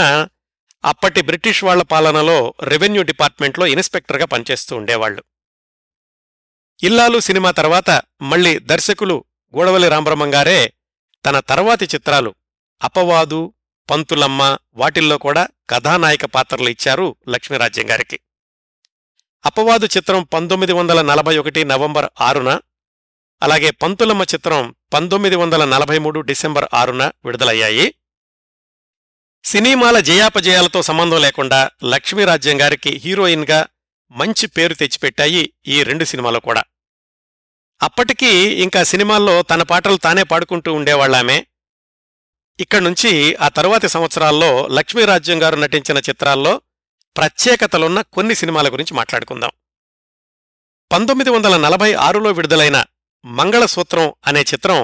అప్పటి బ్రిటిష్ వాళ్ల పాలనలో రెవెన్యూ డిపార్ట్మెంట్లో ఇన్స్పెక్టర్గా పనిచేస్తూ ఉండేవాళ్లు. ఇల్లాలు సినిమా తర్వాత మళ్లీ దర్శకులు గూడవల్లి రామబ్రహ్మం గారే తన తర్వాతి చిత్రాలు అపవాదు, పంతులమ్మ వాటిల్లో కూడా కథానాయక పాత్రలు ఇచ్చారు లక్ష్మీరాజ్యం గారికి. అపవాదు చిత్రం పంతొమ్మిది వందల నలభై ఒకటి నవంబర్ ఆరున, అలాగే పంతులమ్మ చిత్రం పంతొమ్మిది వందల నలభై మూడు డిసెంబర్ ఆరున విడుదలయ్యాయి. సినిమాల జయాపజయాలతో సంబంధం లేకుండా లక్ష్మీరాజ్యం గారికి హీరోయిన్గా మంచి పేరు తెచ్చిపెట్టాయి ఈ రెండు సినిమాలు కూడా. అప్పటికీ ఇంకా సినిమాల్లో తన పాటలు తానే పాడుకుంటూ ఉండేవాళ్లామే. ఇక్కడ్నుంచి ఆ తరువాతి సంవత్సరాల్లో లక్ష్మీరాజ్యం గారు నటించిన చిత్రాల్లో ప్రత్యేకతలున్న కొన్ని సినిమాల గురించి మాట్లాడుకుందాం. పంతొమ్మిది వందల నలభై ఆరులో విడుదలైన మంగళసూత్రం అనే చిత్రం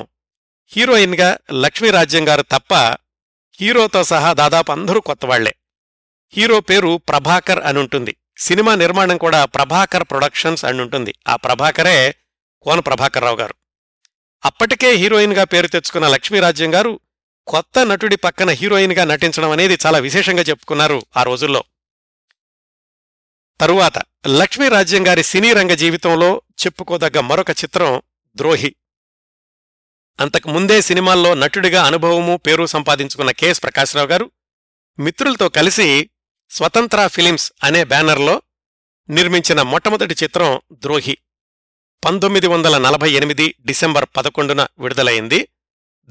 హీరోయిన్గా లక్ష్మీరాజ్యం గారు తప్ప హీరోతో సహా దాదాపు అందరూ కొత్తవాళ్లే. హీరో పేరు ప్రభాకర్ అనుంటుంది. సినిమా నిర్మాణం కూడా ప్రభాకర్ ప్రొడక్షన్స్ అనుంటుంది. ఆ ప్రభాకరే కోన ప్రభాకర్రావు గారు. అప్పటికే హీరోయిన్గా పేరు తెచ్చుకున్న లక్ష్మీరాజ్యం గారు కొత్త నటుడి పక్కన హీరోయిన్గా నటించడం అనేది చాలా విశేషంగా చెప్పుకున్నారు ఆ రోజుల్లో. తరువాత లక్ష్మీరాజ్యం గారి సినీ రంగ జీవితంలో చెప్పుకోదగ్గ మరొక చిత్రం ద్రోహి. అంతకుముందే సినిమాల్లో నటుడిగా అనుభవము, పేరు సంపాదించుకున్న కెఎస్ ప్రకాశ్రావు గారు మిత్రులతో కలిసి స్వతంత్ర ఫిలిమ్స్ అనే బ్యానర్లో నిర్మించిన మొట్టమొదటి చిత్రం ద్రోహి పంతొమ్మిది వందల నలభై ఎనిమిది డిసెంబర్ పదకొండున విడుదలైంది.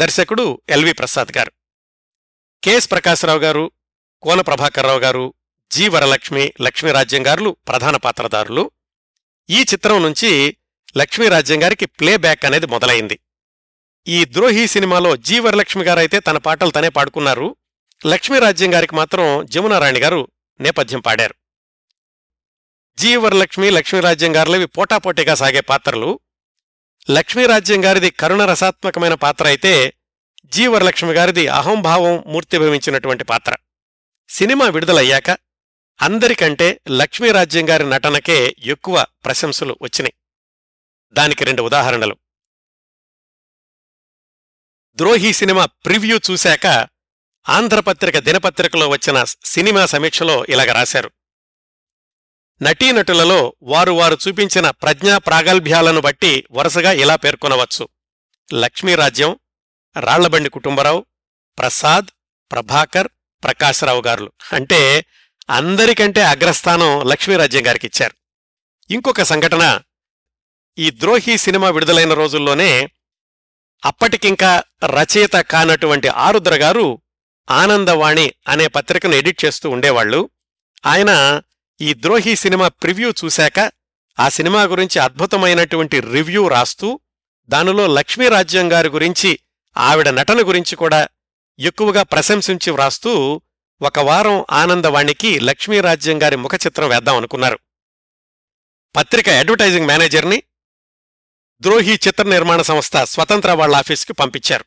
దర్శకుడు ఎల్వి ప్రసాద్ గారు. కెఎస్ ప్రకాశ్రావు గారు, కోన ప్రభాకర్రావు గారు, జీవరలక్ష్మి, లక్ష్మీరాజ్యం గారులు ప్రధాన పాత్రదారులు. ఈ చిత్రం నుంచి లక్ష్మీరాజ్యం గారికి ప్లేబ్యాక్ అనేది మొదలైంది. ఈ ద్రోహి సినిమాలో జీవరలక్ష్మి గారైతే తన పాటలు తనే పాడుకున్నారు. లక్ష్మీరాజ్యం గారికి మాత్రం జమునారాణి గారు నేపథ్యం పాడారు. జీవరలక్ష్మి లక్ష్మీరాజ్యం గారులవి పోటాపోటీగా సాగే పాత్రలు. లక్ష్మీరాజ్యం గారిది కరుణరసాత్మకమైన పాత్ర అయితే జీవరలక్ష్మి గారిది అహంభావం మూర్తిభవించినటువంటి పాత్ర. సినిమా విడుదలయ్యాక అందరికంటే లక్ష్మీరాజ్యం గారి నటనకే ఎక్కువ ప్రశంసలు వచ్చినాయి. దానికి రెండు ఉదాహరణలు. ద్రోహి సినిమా ప్రివ్యూ చూశాక ఆంధ్రపత్రిక దినపత్రికలో వచ్చిన సినిమా సమీక్షలో ఇలాగ రాశారు: నటీనటులలో వారు వారు చూపించిన ప్రజ్ఞా ప్రాగల్భ్యాలను బట్టి వరుసగా ఇలా పేర్కొనవచ్చు: లక్ష్మీరాజ్యం, రాళ్లబండి కుటుంబరావు, ప్రసాద్, ప్రభాకర్, ప్రకాశ్రావు గారులు. అంటే అందరికంటే అగ్రస్థానం లక్ష్మీరాజ్యం గారికిచ్చారు. ఇంకొక సంఘటన, ఈ ద్రోహి సినిమా విడుదలైన రోజుల్లోనే అప్పటికింకా రచయిత కానటువంటి ఆరుద్ర గారు ఆనందవాణి అనే పత్రికను ఎడిట్ చేస్తూ ఉండేవాళ్లు. ఆయన ఈ ద్రోహి సినిమా ప్రివ్యూ చూశాక ఆ సినిమా గురించి అద్భుతమైనటువంటి రివ్యూ రాస్తూ దానిలో లక్ష్మీరాజ్యం గారి గురించి, ఆవిడ నటన గురించి కూడా ఎక్కువగా ప్రశంసించి వ్రాస్తూ ఒక వారం ఆనందవాణికి లక్ష్మీరాజ్యం గారి ముఖ చిత్రం వేద్దామనుకున్నారు. పత్రిక అడ్వర్టైజింగ్ మేనేజర్ని ద్రోహి చిత్ర నిర్మాణ సంస్థ స్వతంత్ర వాళ్ళ ఆఫీస్కి పంపించారు.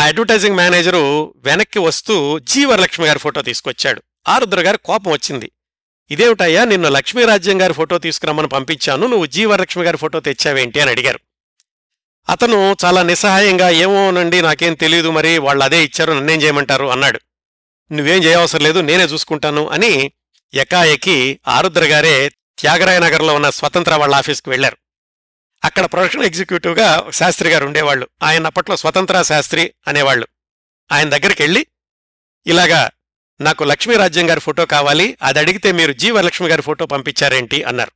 ఆ అడ్వర్టైజింగ్ మేనేజరు వెనక్కి వస్తూ జీవరలక్ష్మి గారి ఫోటో తీసుకొచ్చాడు. ఆరుద్ర గారి కోపం వచ్చింది. ఇదేమిటయ్యా, నిన్ను లక్ష్మీరాజ్యం గారి ఫోటో తీసుకురమ్మని పంపించాను, నువ్వు జీవరలక్ష్మి గారి ఫోటో తెచ్చావేంటి అని అడిగారు. అతను చాలా నిస్సహాయంగా, ఏమోనండి నాకేం తెలియదు, మరి వాళ్ళు అదే ఇచ్చారు, నన్నేం చేయమంటారు అన్నాడు. నువ్వేం చేయవసరం లేదు, నేనే చూసుకుంటాను అని ఎకాయకి ఆరుద్ర గారే త్యాగరాయనగర్లో ఉన్న స్వతంత్ర వాళ్ళ ఆఫీస్కి వెళ్లారు. అక్కడ ప్రొడక్షన్ ఎగ్జిక్యూటివ్గా శాస్త్రి గారు ఉండేవాళ్లు. ఆయన అప్పట్లో స్వతంత్ర శాస్త్రి అనేవాళ్లు. ఆయన దగ్గరికి వెళ్ళి, ఇలాగా నాకు లక్ష్మీరాజ్యం గారి ఫోటో కావాలి, అది అడిగితే మీరు జీవరలక్ష్మి గారి ఫోటో పంపించారేంటి అన్నారు.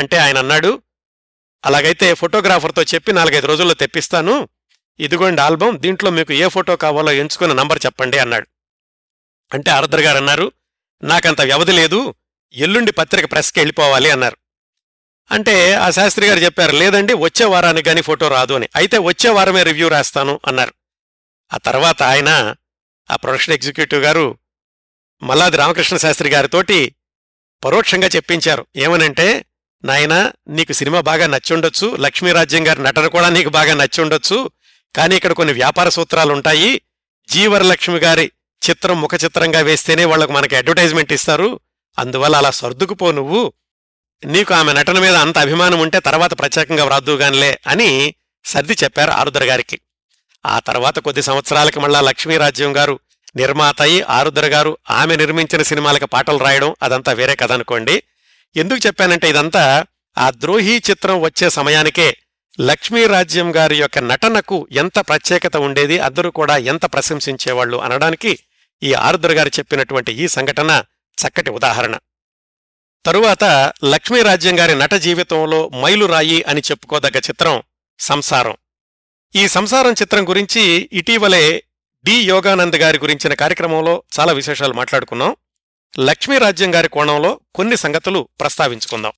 అంటే ఆయన అన్నాడు, అలాగైతే ఫోటోగ్రాఫర్తో చెప్పి నాలుగైదు రోజుల్లో తెప్పిస్తాను, ఇదిగోండి ఆల్బమ్, దీంట్లో మీకు ఏ ఫోటో కావాలో ఎంచుకున్న నంబర్ చెప్పండి అన్నాడు. అంటే ఆరుద్ర గారు అన్నారు, నాకంత వ్యవధి లేదు, ఎల్లుండి పత్రిక ప్రెస్కి వెళ్ళిపోవాలి అన్నారు. అంటే ఆ శాస్త్రి గారు చెప్పారు, లేదండి వచ్చే వారానికి కానీ ఫోటో రాదు అని. అయితే వచ్చే వారమే రివ్యూ రాస్తాను అన్నారు. ఆ తర్వాత ఆయన, ఆ ప్రొడక్షన్ ఎగ్జిక్యూటివ్ గారు మల్లాది రామకృష్ణ శాస్త్రి గారితోటి పరోక్షంగా చెప్పించారు. ఏమనంటే, నాయనా నీకు సినిమా బాగా నచ్చుండొచ్చు, లక్ష్మీరాజ్యం గారి నటన కూడా నీకు బాగా నచ్చుండొచ్చు, కానీ ఇక్కడ కొన్ని వ్యాపార సూత్రాలుంటాయి. జీవరలక్ష్మి గారి చిత్రం ముఖ చిత్రంగా వేస్తేనే వాళ్లకు మనకి అడ్వర్టైజ్మెంట్ ఇస్తారు, అందువల్ల అలా సర్దుకుపో, నువ్వు నీకు ఆమె నటన మీద అంత అభిమానం ఉంటే తర్వాత ప్రత్యేకంగా వ్రాద్దుగానిలే అని సర్ది చెప్పారు ఆరుద్ర గారికి. ఆ తర్వాత కొద్ది సంవత్సరాలకి మళ్ళా లక్ష్మీరాజ్యం గారు నిర్మాత అయి ఆరుద్ర గారు ఆమె నిర్మించిన సినిమాలకు పాటలు రాయడం, అదంతా వేరే కథ అనుకోండి. ఎందుకు చెప్పానంటే ఇదంతా ఆ ద్రోహి చిత్రం వచ్చే సమయానికే లక్ష్మీరాజ్యం గారి యొక్క నటనకు ఎంత ప్రత్యేకత ఉండేది, అందరూ కూడా ఎంత ప్రశంసించేవాళ్లు అనడానికి ఈ ఆరుద్ర గారు చెప్పినటువంటి ఈ సంఘటన చక్కటి ఉదాహరణ. తరువాత లక్ష్మీరాజ్యం గారి నట జీవితంలో మైలురాయి అని చెప్పుకోదగ్గ చిత్రం సంసారం. ఈ సంసారం చిత్రం గురించి ఇటీవలే డి యోగానంద్ గారి గురించిన కార్యక్రమంలో చాలా విశేషాలు మాట్లాడుకున్నాం. లక్ష్మీరాజ్యం గారి కోణంలో కొన్ని సంగతులు ప్రస్తావించుకుందాం.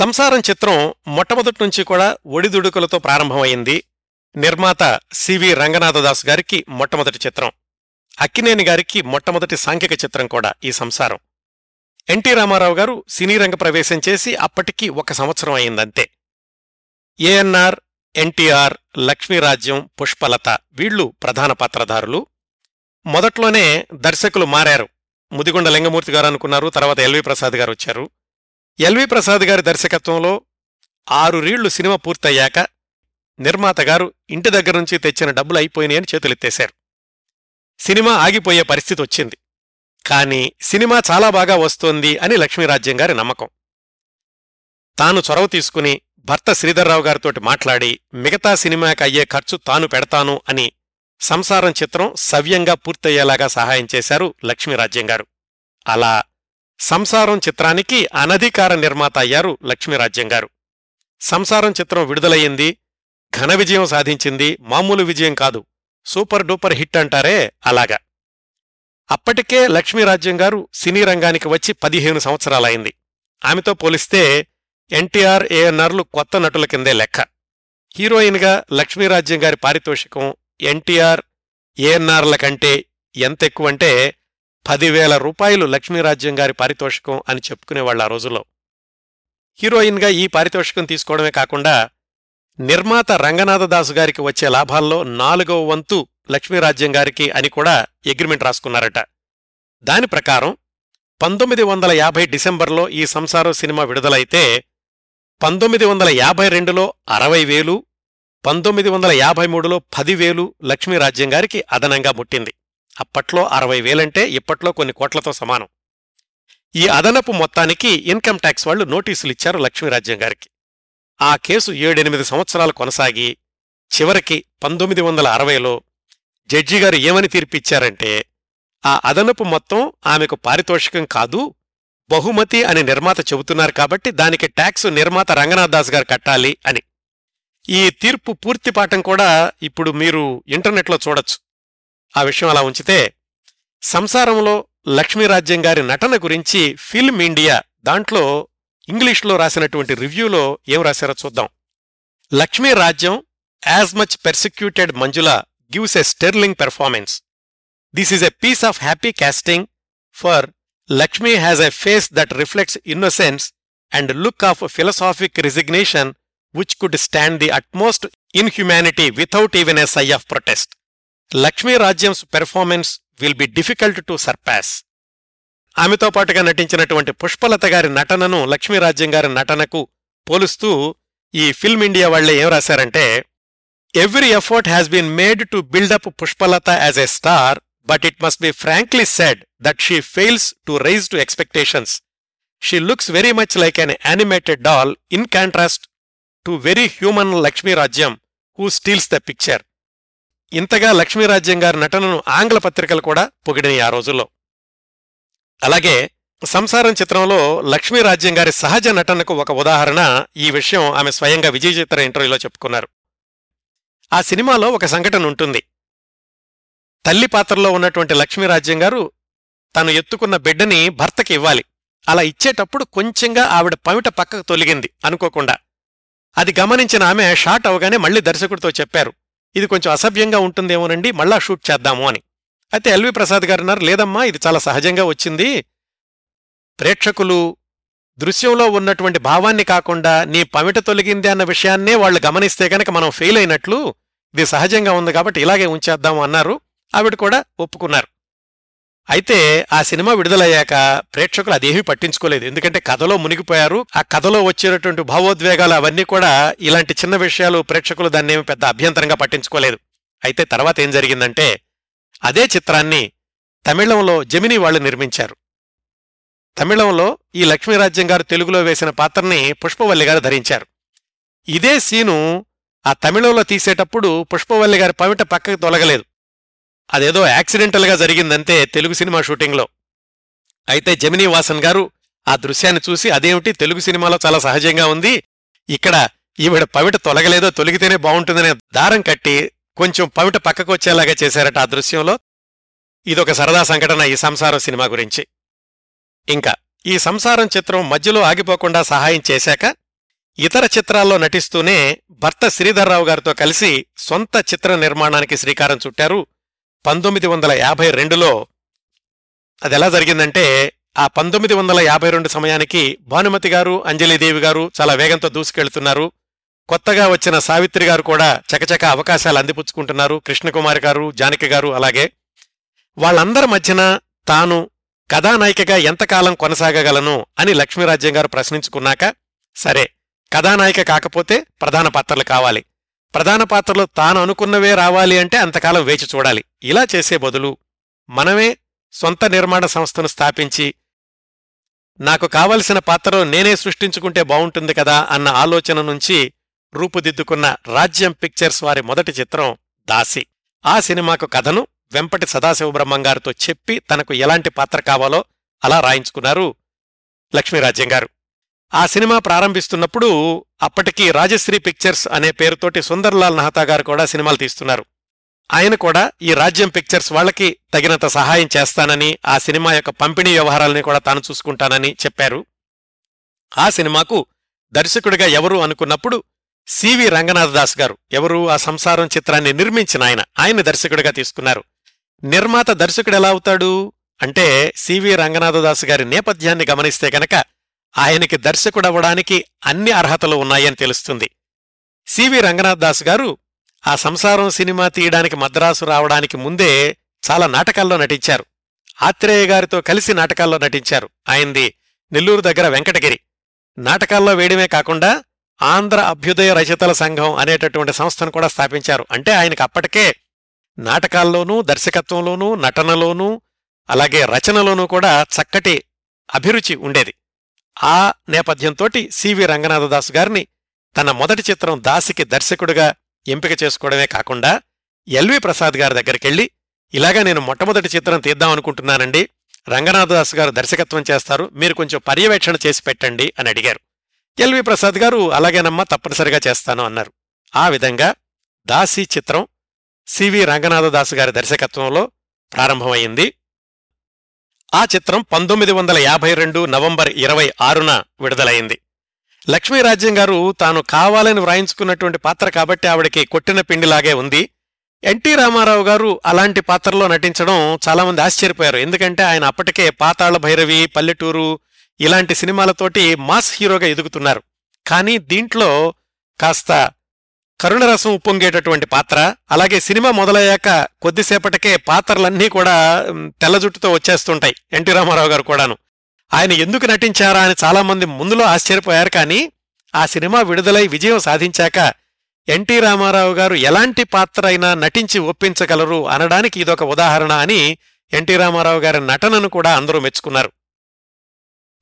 సంసారం చిత్రం మొట్టమొదటి నుంచి కూడా ఒడిదుడుకులతో ప్రారంభమైంది. నిర్మాత సివి రంగనాథదాస్ గారికి మొట్టమొదటి చిత్రం, అక్కినేని గారికి మొట్టమొదటి సాంఘిక చిత్రం కూడా ఈ సంసారం. ఎన్టీ రామారావు గారు సినీ రంగ ప్రవేశం చేసి అప్పటికి ఒక సంవత్సరం అయిందంతే. ఏఎన్ఆర్, ఎన్టీఆర్, లక్ష్మీరాజ్యం, పుష్పలత వీళ్లు ప్రధాన పాత్రధారులు. మొదట్లోనే దర్శకులు మారారు. ముదిగొండ లింగమూర్తి గారు అనుకున్నారు, తర్వాత ఎల్వి ప్రసాద్ గారు వచ్చారు. ఎల్వి ప్రసాద్ గారి దర్శకత్వంలో ఆరు రీళ్లు సినిమా పూర్తయ్యాక నిర్మాత గారు ఇంటి దగ్గర నుంచి తెచ్చిన డబ్బులు అయిపోయినాయని చేతులెత్తేశారు. సినిమా ఆగిపోయే పరిస్థితి వచ్చింది. కానీ సినిమా చాలా బాగా వస్తోంది అని లక్ష్మీరాజ్యం గారి నమ్మకం. తాను చొరవ తీసుకుని భర్త శ్రీధర్ రావు గారితోటి మాట్లాడి మిగతా సినిమాకి అయ్యే ఖర్చు తాను పెడతాను అని సంసారం చిత్రం సవ్యంగా పూర్తయ్యేలాగా సహాయం చేశారు లక్ష్మీరాజ్యం గారు. అలా సంసారం చిత్రానికి అనధికార నిర్మాత అయ్యారు లక్ష్మీరాజ్యం గారు. సంసారం చిత్రం విడుదలయ్యింది, ఘన విజయం సాధించింది. మామూలు విజయం కాదు, సూపర్ డూపర్ హిట్ అంటారే అలాగా. అప్పటికే లక్ష్మీరాజ్యం గారు సినీ రంగానికి వచ్చి పదిహేను సంవత్సరాలైంది. ఆమెతో పోలిస్తే ఎన్టీఆర్ ఏఎన్ఆర్లు కొత్త నటుల కిందే లెక్క. హీరోయిన్గా లక్ష్మీరాజ్యం గారి పారితోషికం ఎన్టీఆర్ ఏఎన్ఆర్ల కంటే ఎంతెక్కువంటే పదివేల రూపాయలు లక్ష్మీరాజ్యం గారి పారితోషికం అని చెప్పుకునేవాళ్ళు ఆ రోజుల్లో. హీరోయిన్గా ఈ పారితోషికం తీసుకోవడమే కాకుండా నిర్మాత రంగనాథదాసు గారికి వచ్చే లాభాల్లో నాలుగవ వంతు లక్ష్మీరాజ్యం గారికి అని కూడా అగ్రిమెంట్ రాసుకున్నారట. దాని ప్రకారం పంతొమ్మిది వందల యాభై డిసెంబర్లో ఈ సంసారం సినిమా విడుదలైతే పంతొమ్మిది వందల యాభై రెండులో అరవై వేలు పంతొమ్మిది వందల యాభై మూడులో పదివేలు లక్ష్మీరాజ్యం గారికి అదనంగా ముట్టింది. అప్పట్లో అరవై వేలంటే ఇప్పట్లో కొన్ని కోట్లతో సమానం. ఈ అదనపు మొత్తానికి ఇన్కమ్ ట్యాక్స్ వాళ్లు నోటీసులిచ్చారు లక్ష్మీరాజ్యం గారికి. ఆ కేసు ఏడెనిమిది సంవత్సరాలు కొనసాగి చివరికి పంతొమ్మిది వందల అరవైలో జడ్జిగారు ఏమని తీర్పిచ్చారంటే, ఆ అదనపు మొత్తం ఆమెకు పారితోషికం కాదు, బహుమతి అని నిర్మాత చెబుతున్నారు కాబట్టి దానికి ట్యాక్స్ నిర్మాత రంగనాథదాస్ గారు కట్టాలి అని. ఈ తీర్పు పూర్తి పాఠం కూడా ఇప్పుడు మీరు ఇంటర్నెట్లో చూడొచ్చు. ఆ విషయం అలా ఉంచితే, సంసారంలో లక్ష్మీరాజ్యం గారి నటన గురించి ఫిల్మ్ ఇండియా దాంట్లో ఇంగ్లీష్లో రాసినటువంటి రివ్యూలో ఏం రాశారో చూద్దాం. Lakshmirajyam as much persecuted Manjula gives a sterling performance. This is a piece of happy casting, for Lakshmi has a face that reflects innocence and look of philosophic resignation which could stand the utmost inhumanity without even a sigh of protest. Lakshmi Rajyam's performance will be difficult to surpass. ఆమెతో పాటుగా నటించినటువంటి పుష్పలత గారి నటనను లక్ష్మీరాజ్యం గారి నటనకు పోలుస్తూ ఈ film India వాళ్లే ఏం రాశారంటే, every effort has been made to build up Pushpalata as a star, but it must be frankly said that she fails to raise to expectations. She looks very much like an animated doll in contrast to very human Lakshmi Rajyam who steals the picture. ఇంతగా లక్ష్మీరాజ్యం గారి నటనను ఆంగ్ల పత్రికలు కూడా పొగిడినాయి ఆ రోజుల్లో. అలాగే సంసారం చిత్రంలో లక్ష్మీరాజ్యం గారి సహజ నటనకు ఒక ఉదాహరణ. ఈ విషయం ఆమె స్వయంగా విజయచిత్ర ఇంటర్వ్యూలో చెప్పుకున్నారు. ఆ సినిమాలో ఒక సంఘటన ఉంటుంది. తల్లి పాత్రలో ఉన్నటువంటి లక్ష్మీరాజ్యం గారు తను ఎత్తుకున్న బిడ్డని భర్తకి ఇవ్వాలి. అలా ఇచ్చేటప్పుడు కొంచెంగా ఆవిడ పమిట పక్కకు తొలిగింది అనుకోకుండా. అది గమనించిన ఆమె షాట్ అవగానే మళ్లీ దర్శకుడితో చెప్పారు, ఇది కొంచెం అసభ్యంగా ఉంటుందేమోనండి, మళ్ళా షూట్ చేద్దాము అని. అయితే ఎల్వి ప్రసాద్ గారు అన్నారు, లేదమ్మా ఇది చాలా సహజంగా వచ్చింది, ప్రేక్షకులు దృశ్యంలో ఉన్నటువంటి భావాన్ని కాకుండా నీ పమిట తొలగింది అన్న విషయాన్నే వాళ్ళు గమనిస్తే కనుక మనం ఫెయిల్ అయినట్లు, ఇది సహజంగా ఉంది కాబట్టి ఇలాగే ఉంచేద్దాము అన్నారు. ఆవిడ కూడా ఒప్పుకున్నారు. అయితే ఆ సినిమా విడుదలయ్యాక ప్రేక్షకులు అదేమీ పట్టించుకోలేదు, ఎందుకంటే కథలో మునిగిపోయారు. ఆ కథలో వచ్చేటటువంటి భావోద్వేగాలు అవన్నీ కూడా, ఇలాంటి చిన్న విషయాలు ప్రేక్షకులు దాన్నేమి పెద్ద అభ్యంతరంగా పట్టించుకోలేదు. అయితే తర్వాత ఏం జరిగిందంటే, అదే చిత్రాన్ని తమిళంలో జెమినీ వాళ్ళు నిర్మించారు. తమిళంలో ఈ లక్ష్మీరాజ్యం గారు తెలుగులో వేసిన పాత్రని పుష్పవల్లి గారు ధరించారు. ఇదే సీను ఆ తమిళంలో తీసేటప్పుడు పుష్పవల్లి గారి పమిట పక్కకు తొలగలేదు, అదేదో యాక్సిడెంటల్గా జరిగిందంతే తెలుగు సినిమా షూటింగ్లో. అయితే జెమినీ వాసన్ గారు ఆ దృశ్యాన్ని చూసి, అదేమిటి తెలుగు సినిమాలో చాలా సహజంగా ఉంది, ఇక్కడ ఈవిడ పమిట తొలగలేదో, తొలగితేనే బాగుంటుందనే దారం కట్టి కొంచెం పమిట పక్కకు వచ్చేలాగా చేశారట ఆ దృశ్యంలో. ఇదొక సరదా సంఘటన ఈ సంసారం సినిమా గురించి. ఇంకా ఈ సంసారం చిత్రం మధ్యలో ఆగిపోకుండా సహాయం చేశాక ఇతర చిత్రాల్లో నటిస్తూనే భర్త శ్రీధర్ రావు గారితో కలిసి సొంత చిత్ర నిర్మాణానికి శ్రీకారం చుట్టారు పంతొమ్మిది వందల యాభై రెండులో. అదెలా జరిగిందంటే, ఆ పంతొమ్మిది వందల యాభై రెండు సమయానికి భానుమతి గారు, అంజలీదేవి గారు చాలా వేగంతో దూసుకెళ్తున్నారు. కొత్తగా వచ్చిన సావిత్రి గారు కూడా చకచక అవకాశాలు అందిపుచ్చుకుంటున్నారు, కృష్ణకుమారి గారు, జానకి గారు. అలాగే వాళ్ళందరి మధ్యన తాను కథానాయికగా ఎంతకాలం కొనసాగగలను అని లక్ష్మీరాజ్యం గారు ప్రశ్నించుకున్నాక, సరే కథానాయిక కాకపోతే ప్రధాన పాత్రలు కావాలి, ప్రధాన పాత్రలు తాను అనుకున్నవే రావాలి అంటే అంతకాలం వేచి చూడాలి, ఇలా చేసే బదులు మనమే సొంత నిర్మాణ సంస్థను స్థాపించి నాకు కావలసిన పాత్రను నేనే సృష్టించుకుంటే బావుంటుంది కదా అన్న ఆలోచన నుంచి రూపుదిద్దుకున్న రాజ్యం పిక్చర్స్ వారి మొదటి చిత్రం దాసి. ఆ సినిమాకు కథను వెంపటి సదాశివబ్రహ్మం గారితో చెప్పి తనకు ఎలాంటి పాత్ర కావాలో అలా రాయించుకున్నారు లక్ష్మీరాజ్యం గారు. ఆ సినిమా ప్రారంభిస్తున్నప్పుడు అప్పటికి రాజశ్రీ పిక్చర్స్ అనే పేరుతోటి సుందర్లాల్ నహతా గారు కూడా సినిమాలు తీస్తున్నారు. ఆయన కూడా ఈ రాజ్యం పిక్చర్స్ వాళ్లకి తగినంత సహాయం చేస్తానని, ఆ సినిమా యొక్క పంపిణీ వ్యవహారాలని కూడా తాను చూసుకుంటానని చెప్పారు. ఆ సినిమాకు దర్శకుడిగా ఎవరు అనుకున్నప్పుడు సివి రంగనాథదాస్ గారు, ఎవరు ఆ సంసారం చిత్రాన్ని నిర్మించిన ఆయన, ఆయన దర్శకుడిగా తీసుకున్నారు. నిర్మాత దర్శకుడు ఎలా అవుతాడు అంటే సివి రంగనాథదాస్ గారి నేపథ్యాన్ని గమనిస్తే కనుక ఆయనకి దర్శకుడవడానికి అన్ని అర్హతలు ఉన్నాయని తెలుస్తుంది. సివి రంగనాథదాస్ గారు ఆ సంసారం సినిమా తీయడానికి మద్రాసు రావడానికి ముందే చాలా నాటకాల్లో నటించారు. ఆత్రేయ గారితో కలిసి నాటకాల్లో నటించారు. ఆయనది నెల్లూరు దగ్గర వెంకటగిరి. నాటకాల్లో వేయడమే కాకుండా ఆంధ్ర అభ్యుదయ రచయితల సంఘం అనేటటువంటి సంస్థను కూడా స్థాపించారు. అంటే ఆయనకు అప్పటికే నాటకాల్లోనూ, దర్శకత్వంలోనూ, నటనలోనూ, అలాగే రచనలోనూ కూడా చక్కటి అభిరుచి ఉండేది. ఆ నేపథ్యంతోటి సివి రంగనాథదాస్ గారిని తన మొదటి చిత్రం దాసికి దర్శకుడిగా ఎంపిక చేసుకోవడమే కాకుండా ఎల్వి ప్రసాద్ గారి దగ్గరికెళ్ళి, ఇలాగా నేను మొట్టమొదటి చిత్రం తీద్దాం అనుకుంటున్నానండి, రంగనాథదాస్ గారు దర్శకత్వం చేస్తారు, మీరు కొంచెం పర్యవేక్షణ చేసి పెట్టండి అని అడిగారు. ఎల్వి ప్రసాద్ గారు అలాగేనమ్మా, తప్పనిసరిగా చేస్తాను అన్నారు. ఆ విధంగా దాసి చిత్రం సివి రంగనాథదాస్ గారి దర్శకత్వంలో ప్రారంభమైంది. ఆ చిత్రం పంతొమ్మిది వందల యాభై రెండు నవంబర్ ఇరవై ఆరున విడుదలైంది. లక్ష్మీరాజ్యం గారు తాను కావాలని వ్రాయించుకున్నటువంటి పాత్ర కాబట్టి ఆవిడకి కొట్టిన పిండిలాగే ఉంది. ఎన్టీ రామారావు గారు అలాంటి పాత్రలో నటించడం చాలామంది ఆశ్చర్యపోయారు. ఎందుకంటే ఆయన అప్పటికే పాతాళ భైరవి, పల్లెటూరు ఇలాంటి సినిమాలతోటి మాస్ హీరోగా ఎదుగుతున్నారు. కానీ దీంట్లో కాస్త కరుణరసం ఉప్పొంగేటటువంటి పాత్ర, అలాగే సినిమా మొదలయ్యాక కొద్దిసేపటికే పాత్రలన్నీ కూడా తెల్ల జుట్టుతో వచ్చేస్తుంటాయి ఎన్టీ రామారావు గారు కూడాను. ఆయన ఎందుకు నటించారా అని చాలామంది ముందులో ఆశ్చర్యపోయారు. కానీ ఆ సినిమా విడుదలై విజయం సాధించాక ఎన్టీ రామారావు గారు ఎలాంటి పాత్ర అయినా నటించి ఒప్పించగలరు అనడానికి ఇదొక ఉదాహరణ అని ఎన్టీ రామారావు గారి నటనను కూడా అందరూ మెచ్చుకున్నారు.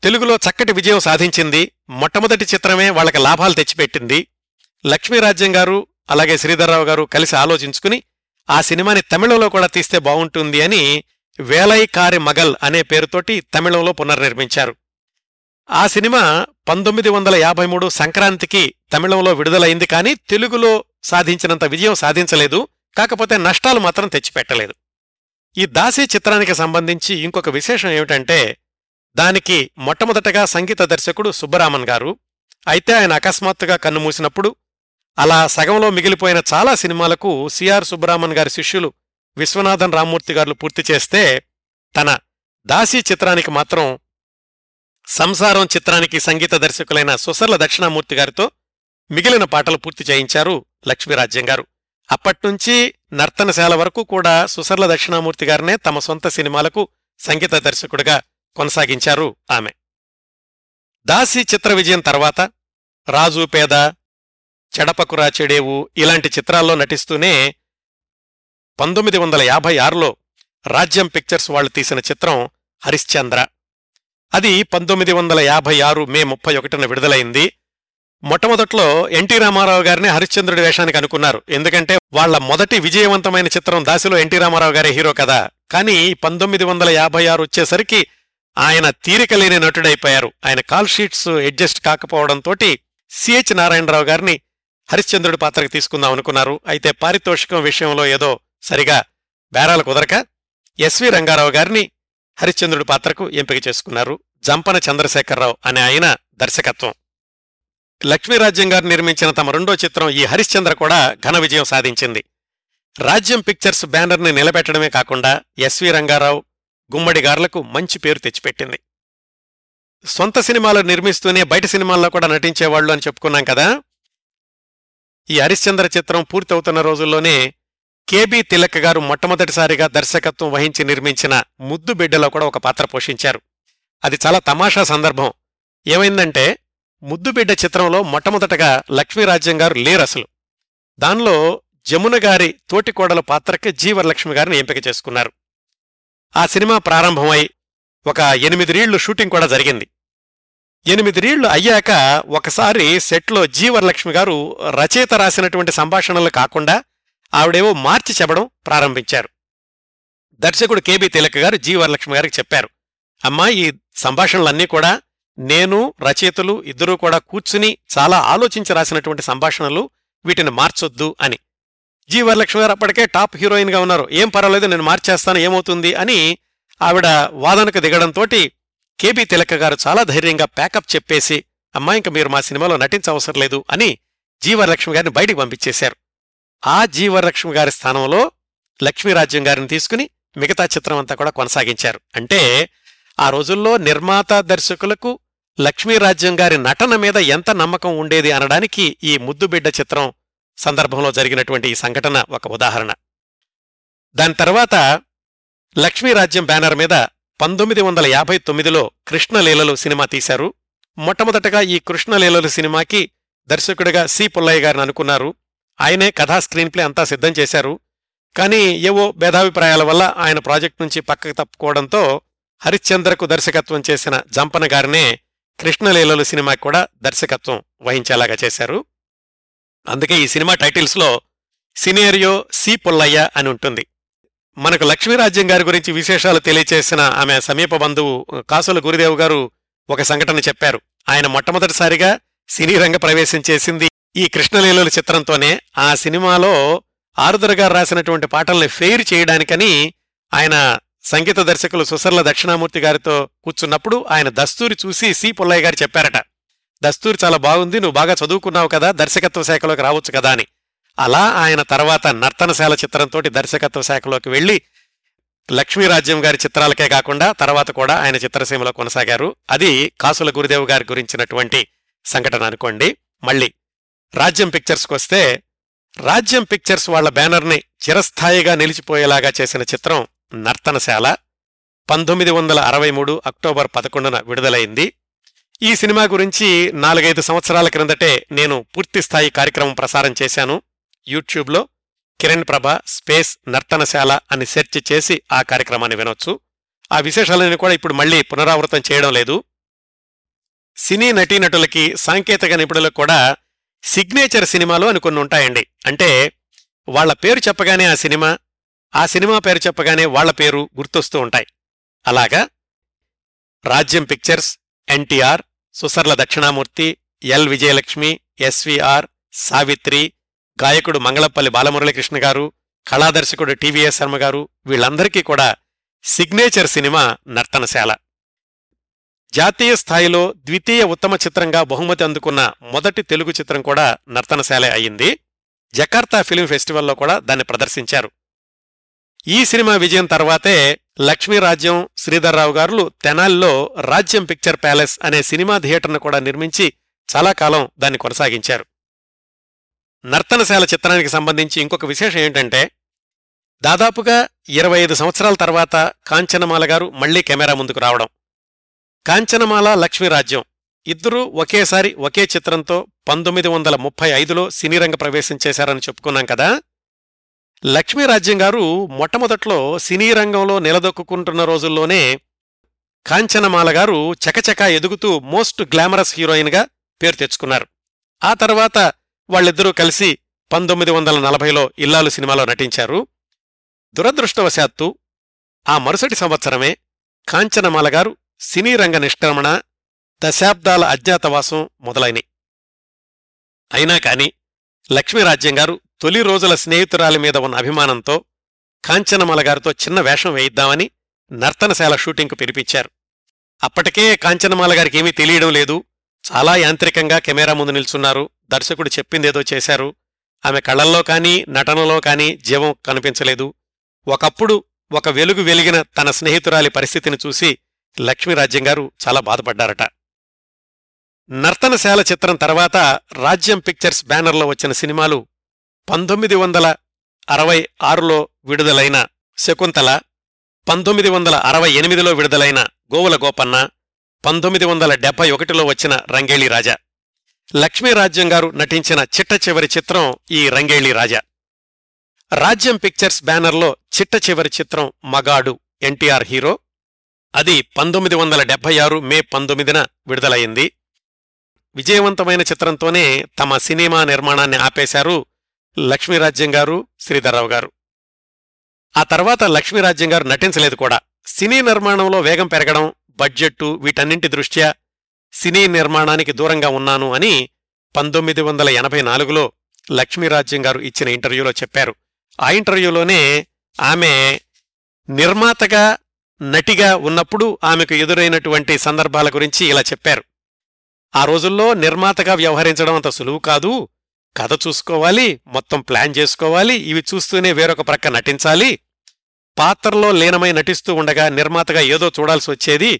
తెలుగులో చక్కటి విజయం సాధించింది. మొట్టమొదటి చిత్రమే వాళ్ళకి లాభాలు తెచ్చిపెట్టింది. లక్ష్మీరాజ్యం గారు అలాగే శ్రీధర్ రావు గారు కలిసి ఆలోచించుకుని ఆ సినిమాని తమిళంలో కూడా తీస్తే బావుంటుంది అని వేలైకారి మగల్ అనే పేరుతోటి తమిళంలో పునర్నిర్మించారు. ఆ సినిమా పంతొమ్మిది వందల యాభై మూడు సంక్రాంతికి తమిళంలో విడుదలైంది. కానీ తెలుగులో సాధించినంత విజయం సాధించలేదు. కాకపోతే నష్టాలు మాత్రం తెచ్చిపెట్టలేదు. ఈ దాసి చిత్రానికి సంబంధించి ఇంకొక విశేషం ఏమిటంటే దానికి మొట్టమొదటగా సంగీత దర్శకుడు సుబ్బరామన్ గారు. అయితే ఆయన అకస్మాత్తుగా కన్నుమూసినప్పుడు అలా సగంలో మిగిలిపోయిన చాలా సినిమాలకు సిఆర్ సుబ్బరామన్ గారి శిష్యులు విశ్వనాథన్ రామ్మూర్తి గారు పూర్తి చేస్తే తన దాసి చిత్రానికి మాత్రం సంసారం చిత్రానికి సంగీత దర్శకులైన సుసర్ల దక్షిణామూర్తి గారితో మిగిలిన పాటలు పూర్తి చేయించారు లక్ష్మీరాజ్యం గారు. అప్పట్నుంచి నర్తనశాల వరకు కూడా సుసర్ల దక్షిణామూర్తి గారినే తమ సొంత సినిమాలకు సంగీత దర్శకుడిగా కొనసాగించారు ఆమె. దాసి చిత్ర విజయం తర్వాత రాజు పేద, చెడపకురా చెడేవు ఇలాంటి చిత్రాల్లో నటిస్తూనే పంతొమ్మిది వందల యాభై ఆరులో రాజ్యం పిక్చర్స్ వాళ్లు తీసిన చిత్రం హరిశ్చంద్ర, అది పంతొమ్మిది వందల యాభై ఆరు మే ముప్పై ఒకటిన విడుదలైంది. మొట్టమొదట్లో ఎన్టీ రామారావు గారిని హరిశ్చంద్రుడి వేషానికి అనుకున్నారు. ఎందుకంటే వాళ్ల మొదటి విజయవంతమైన చిత్రం దాసిలో ఎన్టీ రామారావు గారే హీరో కదా. కానీ పంతొమ్మిది వందల యాభై ఆరు వచ్చేసరికి ఆయన తీరికలేని నటుడైపోయారు. ఆయన కాల్షీట్స్ అడ్జస్ట్ కాకపోవడంతో సిహెచ్ నారాయణరావు గారిని హరిశ్చంద్రుడి పాత్రకు తీసుకుందాం అనుకున్నారు. అయితే పారితోషికం విషయంలో ఏదో సరిగా బేరాలు కుదరక ఎస్వి రంగారావు గారిని హరిశ్చంద్రుడి పాత్రకు ఎంపిక చేసుకున్నారు. జంపన చంద్రశేఖరరావు అనే ఆయన దర్శకత్వం. లక్ష్మీరాజ్యం గారు నిర్మించిన తమ రెండో చిత్రం ఈ హరిశ్చంద్ర కూడా ఘన విజయం సాధించింది. రాజ్యం పిక్చర్స్ బ్యానర్ని నిలబెట్టడమే కాకుండా ఎస్వి రంగారావు, గుమ్మడి గార్లకు మంచి పేరు తెచ్చిపెట్టింది. సొంత సినిమాలు నిర్మిస్తూనే బయట సినిమాల్లో కూడా నటించేవాళ్లు అని చెప్పుకున్నాం కదా. ఈ హరిశ్చంద్ర చిత్రం పూర్తవుతున్న రోజుల్లోనే కేబీ తిలక్ గారు మొట్టమొదటిసారిగా దర్శకత్వం వహించి నిర్మించిన ముద్దు బిడ్డలో కూడా ఒక పాత్ర పోషించారు. అది చాలా తమాషా సందర్భం. ఏమైందంటే ముద్దుబిడ్డ చిత్రంలో మొట్టమొదటగా లక్ష్మీరాజ్యం గారు లేరు అసలు. దానిలో జమున గారి తోటికోడల పాత్రకి జీవరలక్ష్మి గారిని ఎంపిక చేసుకున్నారు. ఆ సినిమా ప్రారంభమై ఒక ఎనిమిదిరీళ్లు షూటింగ్ కూడా జరిగింది. ఎనిమిదిరీళ్లు అయ్యాక ఒకసారి సెట్లో జీవరలక్ష్మి గారు రచయిత రాసినటువంటి సంభాషణలు కాకుండా ఆవిడేవో మార్చి చెప్పడం ప్రారంభించారు. దర్శకుడు కేబీ తిలక్ గారు జీవరలక్ష్మి గారికి చెప్పారు, అమ్మా ఈ సంభాషణలన్నీ కూడా నేను, రచయితలు ఇద్దరూ కూడా కూర్చుని చాలా ఆలోచించి రాసినటువంటి సంభాషణలు, వీటిని మార్చొద్దు అని. జీవరలక్ష్మి గారు అప్పటికే టాప్ హీరోయిన్ గా ఉన్నారు. ఏం పర్వాలేదు, నేను మార్చేస్తాను, ఏమవుతుంది అని ఆవిడ వాదనకు దిగడంతోటి కేబీ తిలక్ గారు చాలా ధైర్యంగా ప్యాకప్ చెప్పేసి అమ్మా ఇంక మీరు మా సినిమాలో నటించవసరం లేదు అని జీవరలక్ష్మి గారిని బయటికి పంపించేశారు. ఆ జీవరలక్ష్మి గారి స్థానంలో లక్ష్మీరాజ్యం గారిని తీసుకుని మిగతా చిత్రం అంతా కూడా కొనసాగించారు. అంటే ఆ రోజుల్లో నిర్మాత దర్శకులకు లక్ష్మీరాజ్యం గారి నటన మీద ఎంత నమ్మకం ఉండేది అనడానికి ఈ ముద్దుబిడ్డ చిత్రం సందర్భంలో జరిగినటువంటి ఈ సంఘటన ఒక ఉదాహరణ. దాని తర్వాత లక్ష్మీరాజ్యం బ్యానర్ మీద పంతొమ్మిది వందల యాభై తొమ్మిదిలో కృష్ణలీలలు సినిమా తీశారు. మొట్టమొదటగా ఈ కృష్ణలీలలు సినిమాకి దర్శకుడిగా సి పుల్లయ్య గారిని అనుకున్నారు. ఆయనే కథా స్క్రీన్ ప్లే అంతా సిద్ధం చేశారు. కానీ ఏవో భేదాభిప్రాయాల వల్ల ఆయన ప్రాజెక్టు నుంచి పక్కకు తప్పుకోవడంతో హరిశ్చంద్రకు దర్శకత్వం చేసిన జంపన గారినే కృష్ణలీలలు సినిమాకి కూడా దర్శకత్వం వహించేలాగా చేశారు. అందుకే ఈ సినిమా టైటిల్స్లో సినేరియో సి పుల్లయ్య అని ఉంటుంది. మనకు లక్ష్మీరాజ్యం గారి గురించి విశేషాలు తెలియచేసిన ఆమె సమీప బంధువు కాసుల గురుదేవు గారు ఒక సంఘటన చెప్పారు. ఆయన మొట్టమొదటిసారిగా సినీ రంగ ప్రవేశం చేసింది ఈ కృష్ణలీలలు చిత్రంతోనే. ఆ సినిమాలో ఆరుద్ర గారు రాసినటువంటి పాటల్ని ఫెయిర్ చేయడానికని ఆయన సంగీత దర్శకులు సుసర్ల దక్షిణామూర్తి గారితో కూర్చున్నప్పుడు ఆయన దస్తూరి చూసి సి పుల్లయ్య గారు చెప్పారట, దస్తూరి చాలా బాగుంది, నువ్వు బాగా చదువుకున్నావు కదా, దర్శకత్వ శాఖలోకి రావచ్చు కదా అని. అలా ఆయన తర్వాత నర్తనశాల చిత్రంతో దర్శకత్వ శాఖలోకి వెళ్లి లక్ష్మీరాజ్యం గారి చిత్రాలకే కాకుండా తర్వాత కూడా ఆయన చిత్రసీమలో కొనసాగారు. అది కాసుల గురుదేవు గారి గురించినటువంటి సంఘటన అనుకోండి. మళ్ళీ రాజ్యం పిక్చర్స్కి వస్తే, రాజ్యం పిక్చర్స్ వాళ్ల బ్యానర్ని చిరస్థాయిగా నిలిచిపోయేలాగా చేసిన చిత్రం నర్తనశాల. పంతొమ్మిది వందల అరవై మూడు అక్టోబర్ పదకొండున విడుదలైంది. ఈ సినిమా గురించి నాలుగైదు సంవత్సరాల క్రిందటే నేను పూర్తిస్థాయి కార్యక్రమం ప్రసారం చేశాను. యూట్యూబ్లో కిరణ్ ప్రభ స్పేస్ నర్తనశాల అని సెర్చ్ చేసి ఆ కార్యక్రమాన్ని వినొచ్చు. ఆ విశేషాలను కూడా ఇప్పుడు మళ్లీ పునరావృతం చేయడం లేదు. సినీ నటీనటులకి సాంకేతిక నిపుణులకు కూడా సిగ్నేచర్ సినిమాలు అని కొన్ని ఉంటాయండి. అంటే వాళ్ల పేరు చెప్పగానే ఆ సినిమా, ఆ సినిమా పేరు చెప్పగానే వాళ్ల పేరు గుర్తొస్తూ ఉంటాయి. అలాగా Rajyam pictures, NTR, Susarla Dakshinamurthy, L Vijayalakshmi, SVR, Savitri, గాయకుడు మంగళపల్లి బాలమురళీకృష్ణ గారు, కళాదర్శకుడు టీవీఎస్ శర్మ గారు, వీళ్లందరికీ కూడా సిగ్నేచర్ సినిమా నర్తనశాల. జాతీయ స్థాయిలో ద్వితీయ ఉత్తమ చిత్రంగా బహుమతి అందుకున్న మొదటి తెలుగు చిత్రం కూడా నర్తనశాలే అయింది. జకార్తా ఫిల్మ్ ఫెస్టివల్లో కూడా దాన్ని ప్రదర్శించారు. ఈ సినిమా విజయం తర్వాతే లక్ష్మీరాజ్యం, శ్రీధర్ రావు గారు తెనాలిలో రాజ్యం పిక్చర్ ప్యాలెస్ అనే సినిమా థియేటర్ను కూడా నిర్మించి చాలా కాలం దాన్ని కొనసాగించారు. నర్తనశాల చిత్రానికి సంబంధించి ఇంకొక విశేషం ఏంటంటే, దాదాపుగా ఇరవై ఐదు సంవత్సరాల తర్వాత కాంచనమాల గారు మళ్లీ కెమెరా ముందుకు రావడం. కాంచనమాల, లక్ష్మీరాజ్యం ఇద్దరూ ఒకేసారి ఒకే చిత్రంతో పంతొమ్మిది వందల ముప్పై ఐదులో సినీరంగ ప్రవేశం చేశారని చెప్పుకున్నాం కదా. లక్ష్మీరాజ్యం గారు మొట్టమొదట్లో సినీ రంగంలో నిలదొక్కుంటున్న రోజుల్లోనే కాంచనమాల గారు చకచకా ఎదుగుతూ మోస్ట్ గ్లామరస్ హీరోయిన్గా పేరు తెచ్చుకున్నారు. ఆ తర్వాత వాళ్ళిద్దరూ కలిసి పంతొమ్మిది వందల నలభైలో ఇల్లాలు సినిమాలో నటించారు. దురదృష్టవశాత్తు ఆ మరుసటి సంవత్సరమే కాంచనమాల గారు సినీ రంగ నిష్క్రమణ, దశాబ్దాల అజ్ఞాతవాసం మొదలైనవి. అయినా కాని లక్ష్మీరాజ్యం గారు తొలి రోజుల స్నేహితురాలి మీద ఉన్న అభిమానంతో కాంచనమాల గారితో చిన్న వేషం వేయిద్దామని నర్తనశాల షూటింగ్కు పిలిపించారు. అప్పటికే కాంచనమాల గారికి ఏమీ తెలియడం లేదు. చాలా యాంత్రికంగా కెమెరా ముందు నిల్చున్నారు. దర్శకుడు చెప్పిందేదో చేశారు. ఆమె కళ్లల్లో కానీ నటనలో కానీ జీవం కనిపించలేదు. ఒకప్పుడు ఒక వెలుగు వెలిగిన తన స్నేహితురాలి పరిస్థితిని చూసి లక్ష్మీరాజ్యం గారు చాలా బాధపడ్డారట. నర్తనశాల చిత్రం తర్వాత రాజ్యం పిక్చర్స్ బ్యానర్లో వచ్చిన సినిమాలు పంతొమ్మిది వందల అరవై ఆరులో విడుదలైన శకుంతల, పంతొమ్మిది వందల అరవై ఎనిమిదిలో విడుదలైన గోవుల గోపన్న, పంతొమ్మిది వందల డెబ్బై ఒకటిలో వచ్చిన రంగేళీ రాజా. లక్ష్మీరాజ్యం గారు నటించిన చిట్ట చివరి చిత్రం ఈ రంగేళీ రాజా. రాజ్యం పిక్చర్స్ బ్యానర్లో చిట్ట చివరి చిత్రం మగాడు, ఎన్టీఆర్ హీరో. అది పంతొమ్మిది వందల డెబ్బై ఆరు మే పంతొమ్మిదిన విడుదలైంది. విజయవంతమైన చిత్రంతోనే తమ సినిమా నిర్మాణాన్ని ఆపేశారు లక్ష్మీరాజ్యం గారు, శ్రీధర్రావు గారు. ఆ తర్వాత లక్ష్మీరాజ్యం గారు నటించలేదు కూడా. సినీ నిర్మాణంలో వేగం పెరగడం, బడ్జెట్టు, వీటన్నింటి దృష్ట్యా సినీ నిర్మాణానికి దూరంగా ఉన్నాను అని పంతొమ్మిది వందల ఎనభై నాలుగులో లక్ష్మీరాజ్యం గారు ఇచ్చిన ఇంటర్వ్యూలో చెప్పారు. ఆ ఇంటర్వ్యూలోనే ఆమె నిర్మాతగా నటిగా ఉన్నప్పుడు ఆమెకు ఎదురైనటువంటి సందర్భాల గురించి ఇలా చెప్పారు. ఆ రోజుల్లో నిర్మాతగా వ్యవహరించడం అంత సులువు కాదు. కథ చూసుకోవాలి, మొత్తం ప్లాన్ చేసుకోవాలి, ఇవి చూస్తూనే వేరొక ప్రక్క నటించాలి. పాత్రలో లీనమై నటిస్తూ ఉండగా నిర్మాతగా ఏదో చూడాల్సి వచ్చేది,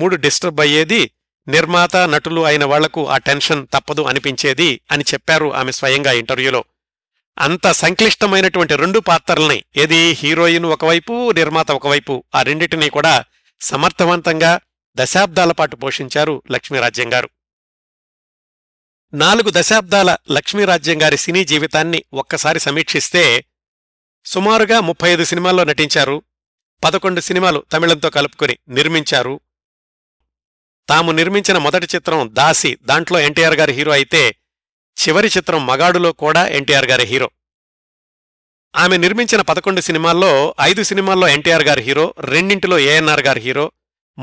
మూడు డిస్టర్బ్ అయ్యేది, నిర్మాత నటులు అయిన వాళ్లకు ఆ టెన్షన్ తప్పదు అనిపించేది అని చెప్పారు ఆమె స్వయంగా ఇంటర్వ్యూలో. అంత సంక్లిష్టమైనటువంటి రెండు పాత్రల్ని, ఏది హీరోయిన్ ఒకవైపు నిర్మాత ఒకవైపు, ఆ రెండింటినీ కూడా సమర్థవంతంగా దశాబ్దాల పాటు పోషించారు లక్ష్మీరాజ్యం గారు. నాలుగు దశాబ్దాల లక్ష్మీరాజ్యం గారి సినీ జీవితాన్ని ఒక్కసారి సమీక్షిస్తే సుమారుగా ముప్పై ఐదు సినిమాల్లో నటించారు, పదకొండు సినిమాలు తమిళంతో కలుపుకుని నిర్మించారు. తాము నిర్మించిన మొదటి చిత్రం దాసి, దాంట్లో ఎన్టీఆర్ గారి హీరో అయితే చివరి చిత్రం మగాడులో కూడా ఎన్టీఆర్ గారి హీరో. ఆమె నిర్మించిన పదకొండు సినిమాల్లో ఐదు సినిమాల్లో ఎన్టీఆర్ గారి హీరో, రెండింటిలో ఏఎన్ఆర్ గారి హీరో,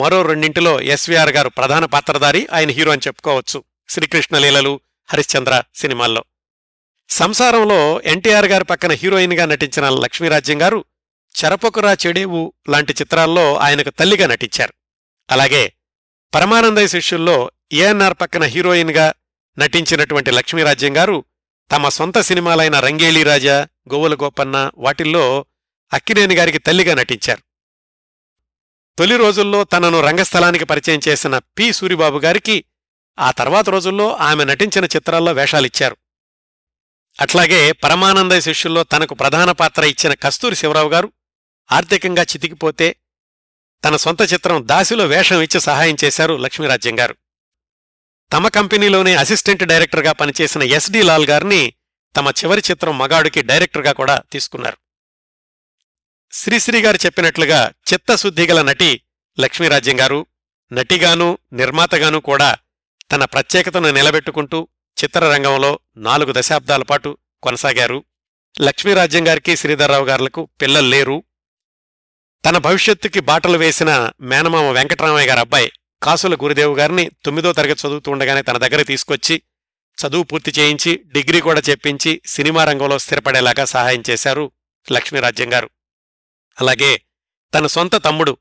మరో రెండింటిలో ఎస్వీఆర్ గారు ప్రధాన పాత్రధారి, ఆయన హీరో అని చెప్పుకోవచ్చు. శ్రీకృష్ణలీలలు, హరిశ్చంద్ర సినిమాల్లో. సంసారంలో ఎన్టీఆర్ గారి పక్కన హీరోయిన్గా నటించిన లక్ష్మీరాజ్యం గారు చెరపొకరా చెడేవు లాంటి చిత్రాల్లో ఆయనకు తల్లిగా నటించారు. అలాగే పరమానందయ్య శిష్యుల్లో ఏఎన్ఆర్ పక్కన హీరోయిన్గా నటించినటువంటి లక్ష్మీరాజ్యం గారు తమ సొంత సినిమాలైన రంగేళీ రాజా, గోవుల గోపన్న వాటిల్లో అక్కినేని గారికి తల్లిగా నటించారు. తొలి రోజుల్లో తనను రంగస్థలానికి పరిచయం చేసిన పి సూరిబాబు గారికి ఆ తర్వాత రోజుల్లో ఆమె నటించిన చిత్రాల్లో వేషాలిచ్చారు. అట్లాగే పరమానందయ్య శిష్యుల్లో తనకు ప్రధాన పాత్ర ఇచ్చిన కస్తూరి శివరావు గారు ఆర్థికంగా చితికిపోతే తన సొంత చిత్రం దాసిలో వేషం ఇచ్చి సహాయం చేశారు లక్ష్మీరాజ్యం గారు. తమ కంపెనీలోనే అసిస్టెంట్ డైరెక్టర్గా పనిచేసిన ఎస్డి లాల్ గారిని తమ చివరి చిత్రం మగాడుకి డైరెక్టర్గా కూడా తీసుకున్నారు. శ్రీశ్రీ గారు చెప్పినట్లుగా చిత్తశుద్ధిగల నటి లక్ష్మీరాజ్యం గారు నటిగానూ నిర్మాతగానూ కూడా తన ప్రత్యేకతను నిలబెట్టుకుంటూ చిత్రరంగంలో నాలుగు దశాబ్దాల పాటు కొనసాగారు. లక్ష్మీరాజ్యం గారికి శ్రీధర్ రావు గారులకు పిల్లలు లేరు. తన భవిష్యత్తుకి బాటలు వేసిన మేనమామ వెంకటరామయ్య గారి అబ్బాయి కాసుల గురుదేవు గారిని తొమ్మిదో తరగతి చదువుతూ ఉండగానే తన దగ్గర తీసుకొచ్చి చదువు పూర్తి చేయించి డిగ్రీ కూడా చెప్పించి సినిమా రంగంలో స్థిరపడేలాగా సహాయం చేశారు లక్ష్మీరాజ్యం గారు. అలాగే తన సొంత తమ్ముడు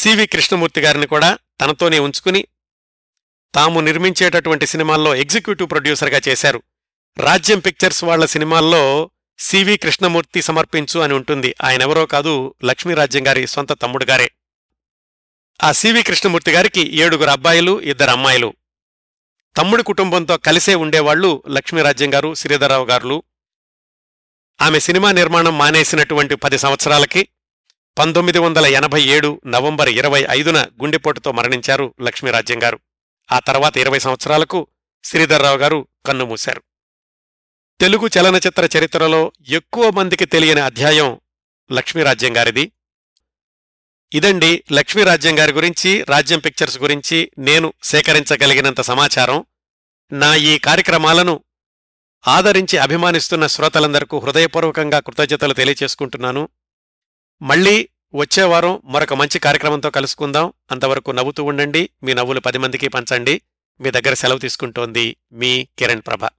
సివి కృష్ణమూర్తి గారిని కూడా తనతోనే ఉంచుకుని తాము నిర్మించేటటువంటి సినిమాల్లో ఎగ్జిక్యూటివ్ ప్రొడ్యూసర్గా చేశారు. రాజ్యం పిక్చర్స్ వాళ్ల సినిమాల్లో సివి కృష్ణమూర్తి సమర్పించు అని ఉంటుంది. ఆయనెవరో కాదు, లక్ష్మీరాజ్యం గారి సొంత తమ్ముడు గారే. ఆ సివి కృష్ణమూర్తి గారికి ఏడుగురు అబ్బాయిలు, ఇద్దరు అమ్మాయిలు. తమ్ముడి కుటుంబంతో కలిసే ఉండేవాళ్లు లక్ష్మీరాజ్యం గారు, శ్రీధర్ రావు గారులు. ఆమె సినిమా నిర్మాణం మానేసినటువంటి పది సంవత్సరాలకి పంతొమ్మిది వందల ఎనభై ఏడు నవంబర్ ఇరవై ఐదున గుండెపోటుతో మరణించారు లక్ష్మీరాజ్యం గారు. ఆ తర్వాత ఇరవై సంవత్సరాలకు శ్రీధర్ రావు గారు కన్నుమూశారు. తెలుగు చలనచిత్ర చరిత్రలో ఎక్కువ మందికి తెలియని అధ్యాయం లక్ష్మీరాజ్యం గారిది. ఇదండి లక్ష్మీరాజ్యం గారి గురించి, రాజ్యం పిక్చర్స్ గురించి నేను సేకరించగలిగినంత సమాచారం. నా ఈ కార్యక్రమాలను ఆదరించి అభిమానిస్తున్న శ్రోతలందరికీ హృదయపూర్వకంగా కృతజ్ఞతలు తెలియచేసుకుంటున్నాను. మళ్లీ వచ్చేవారం మరొక మంచి కార్యక్రమంతో కలుసుకుందాం. అంతవరకు నవ్వుతూ ఉండండి, మీ నవ్వులు పది మందికి పంచండి. మీ దగ్గర సెలవు తీసుకుంటోంది మీ కిరణ్ ప్రభ.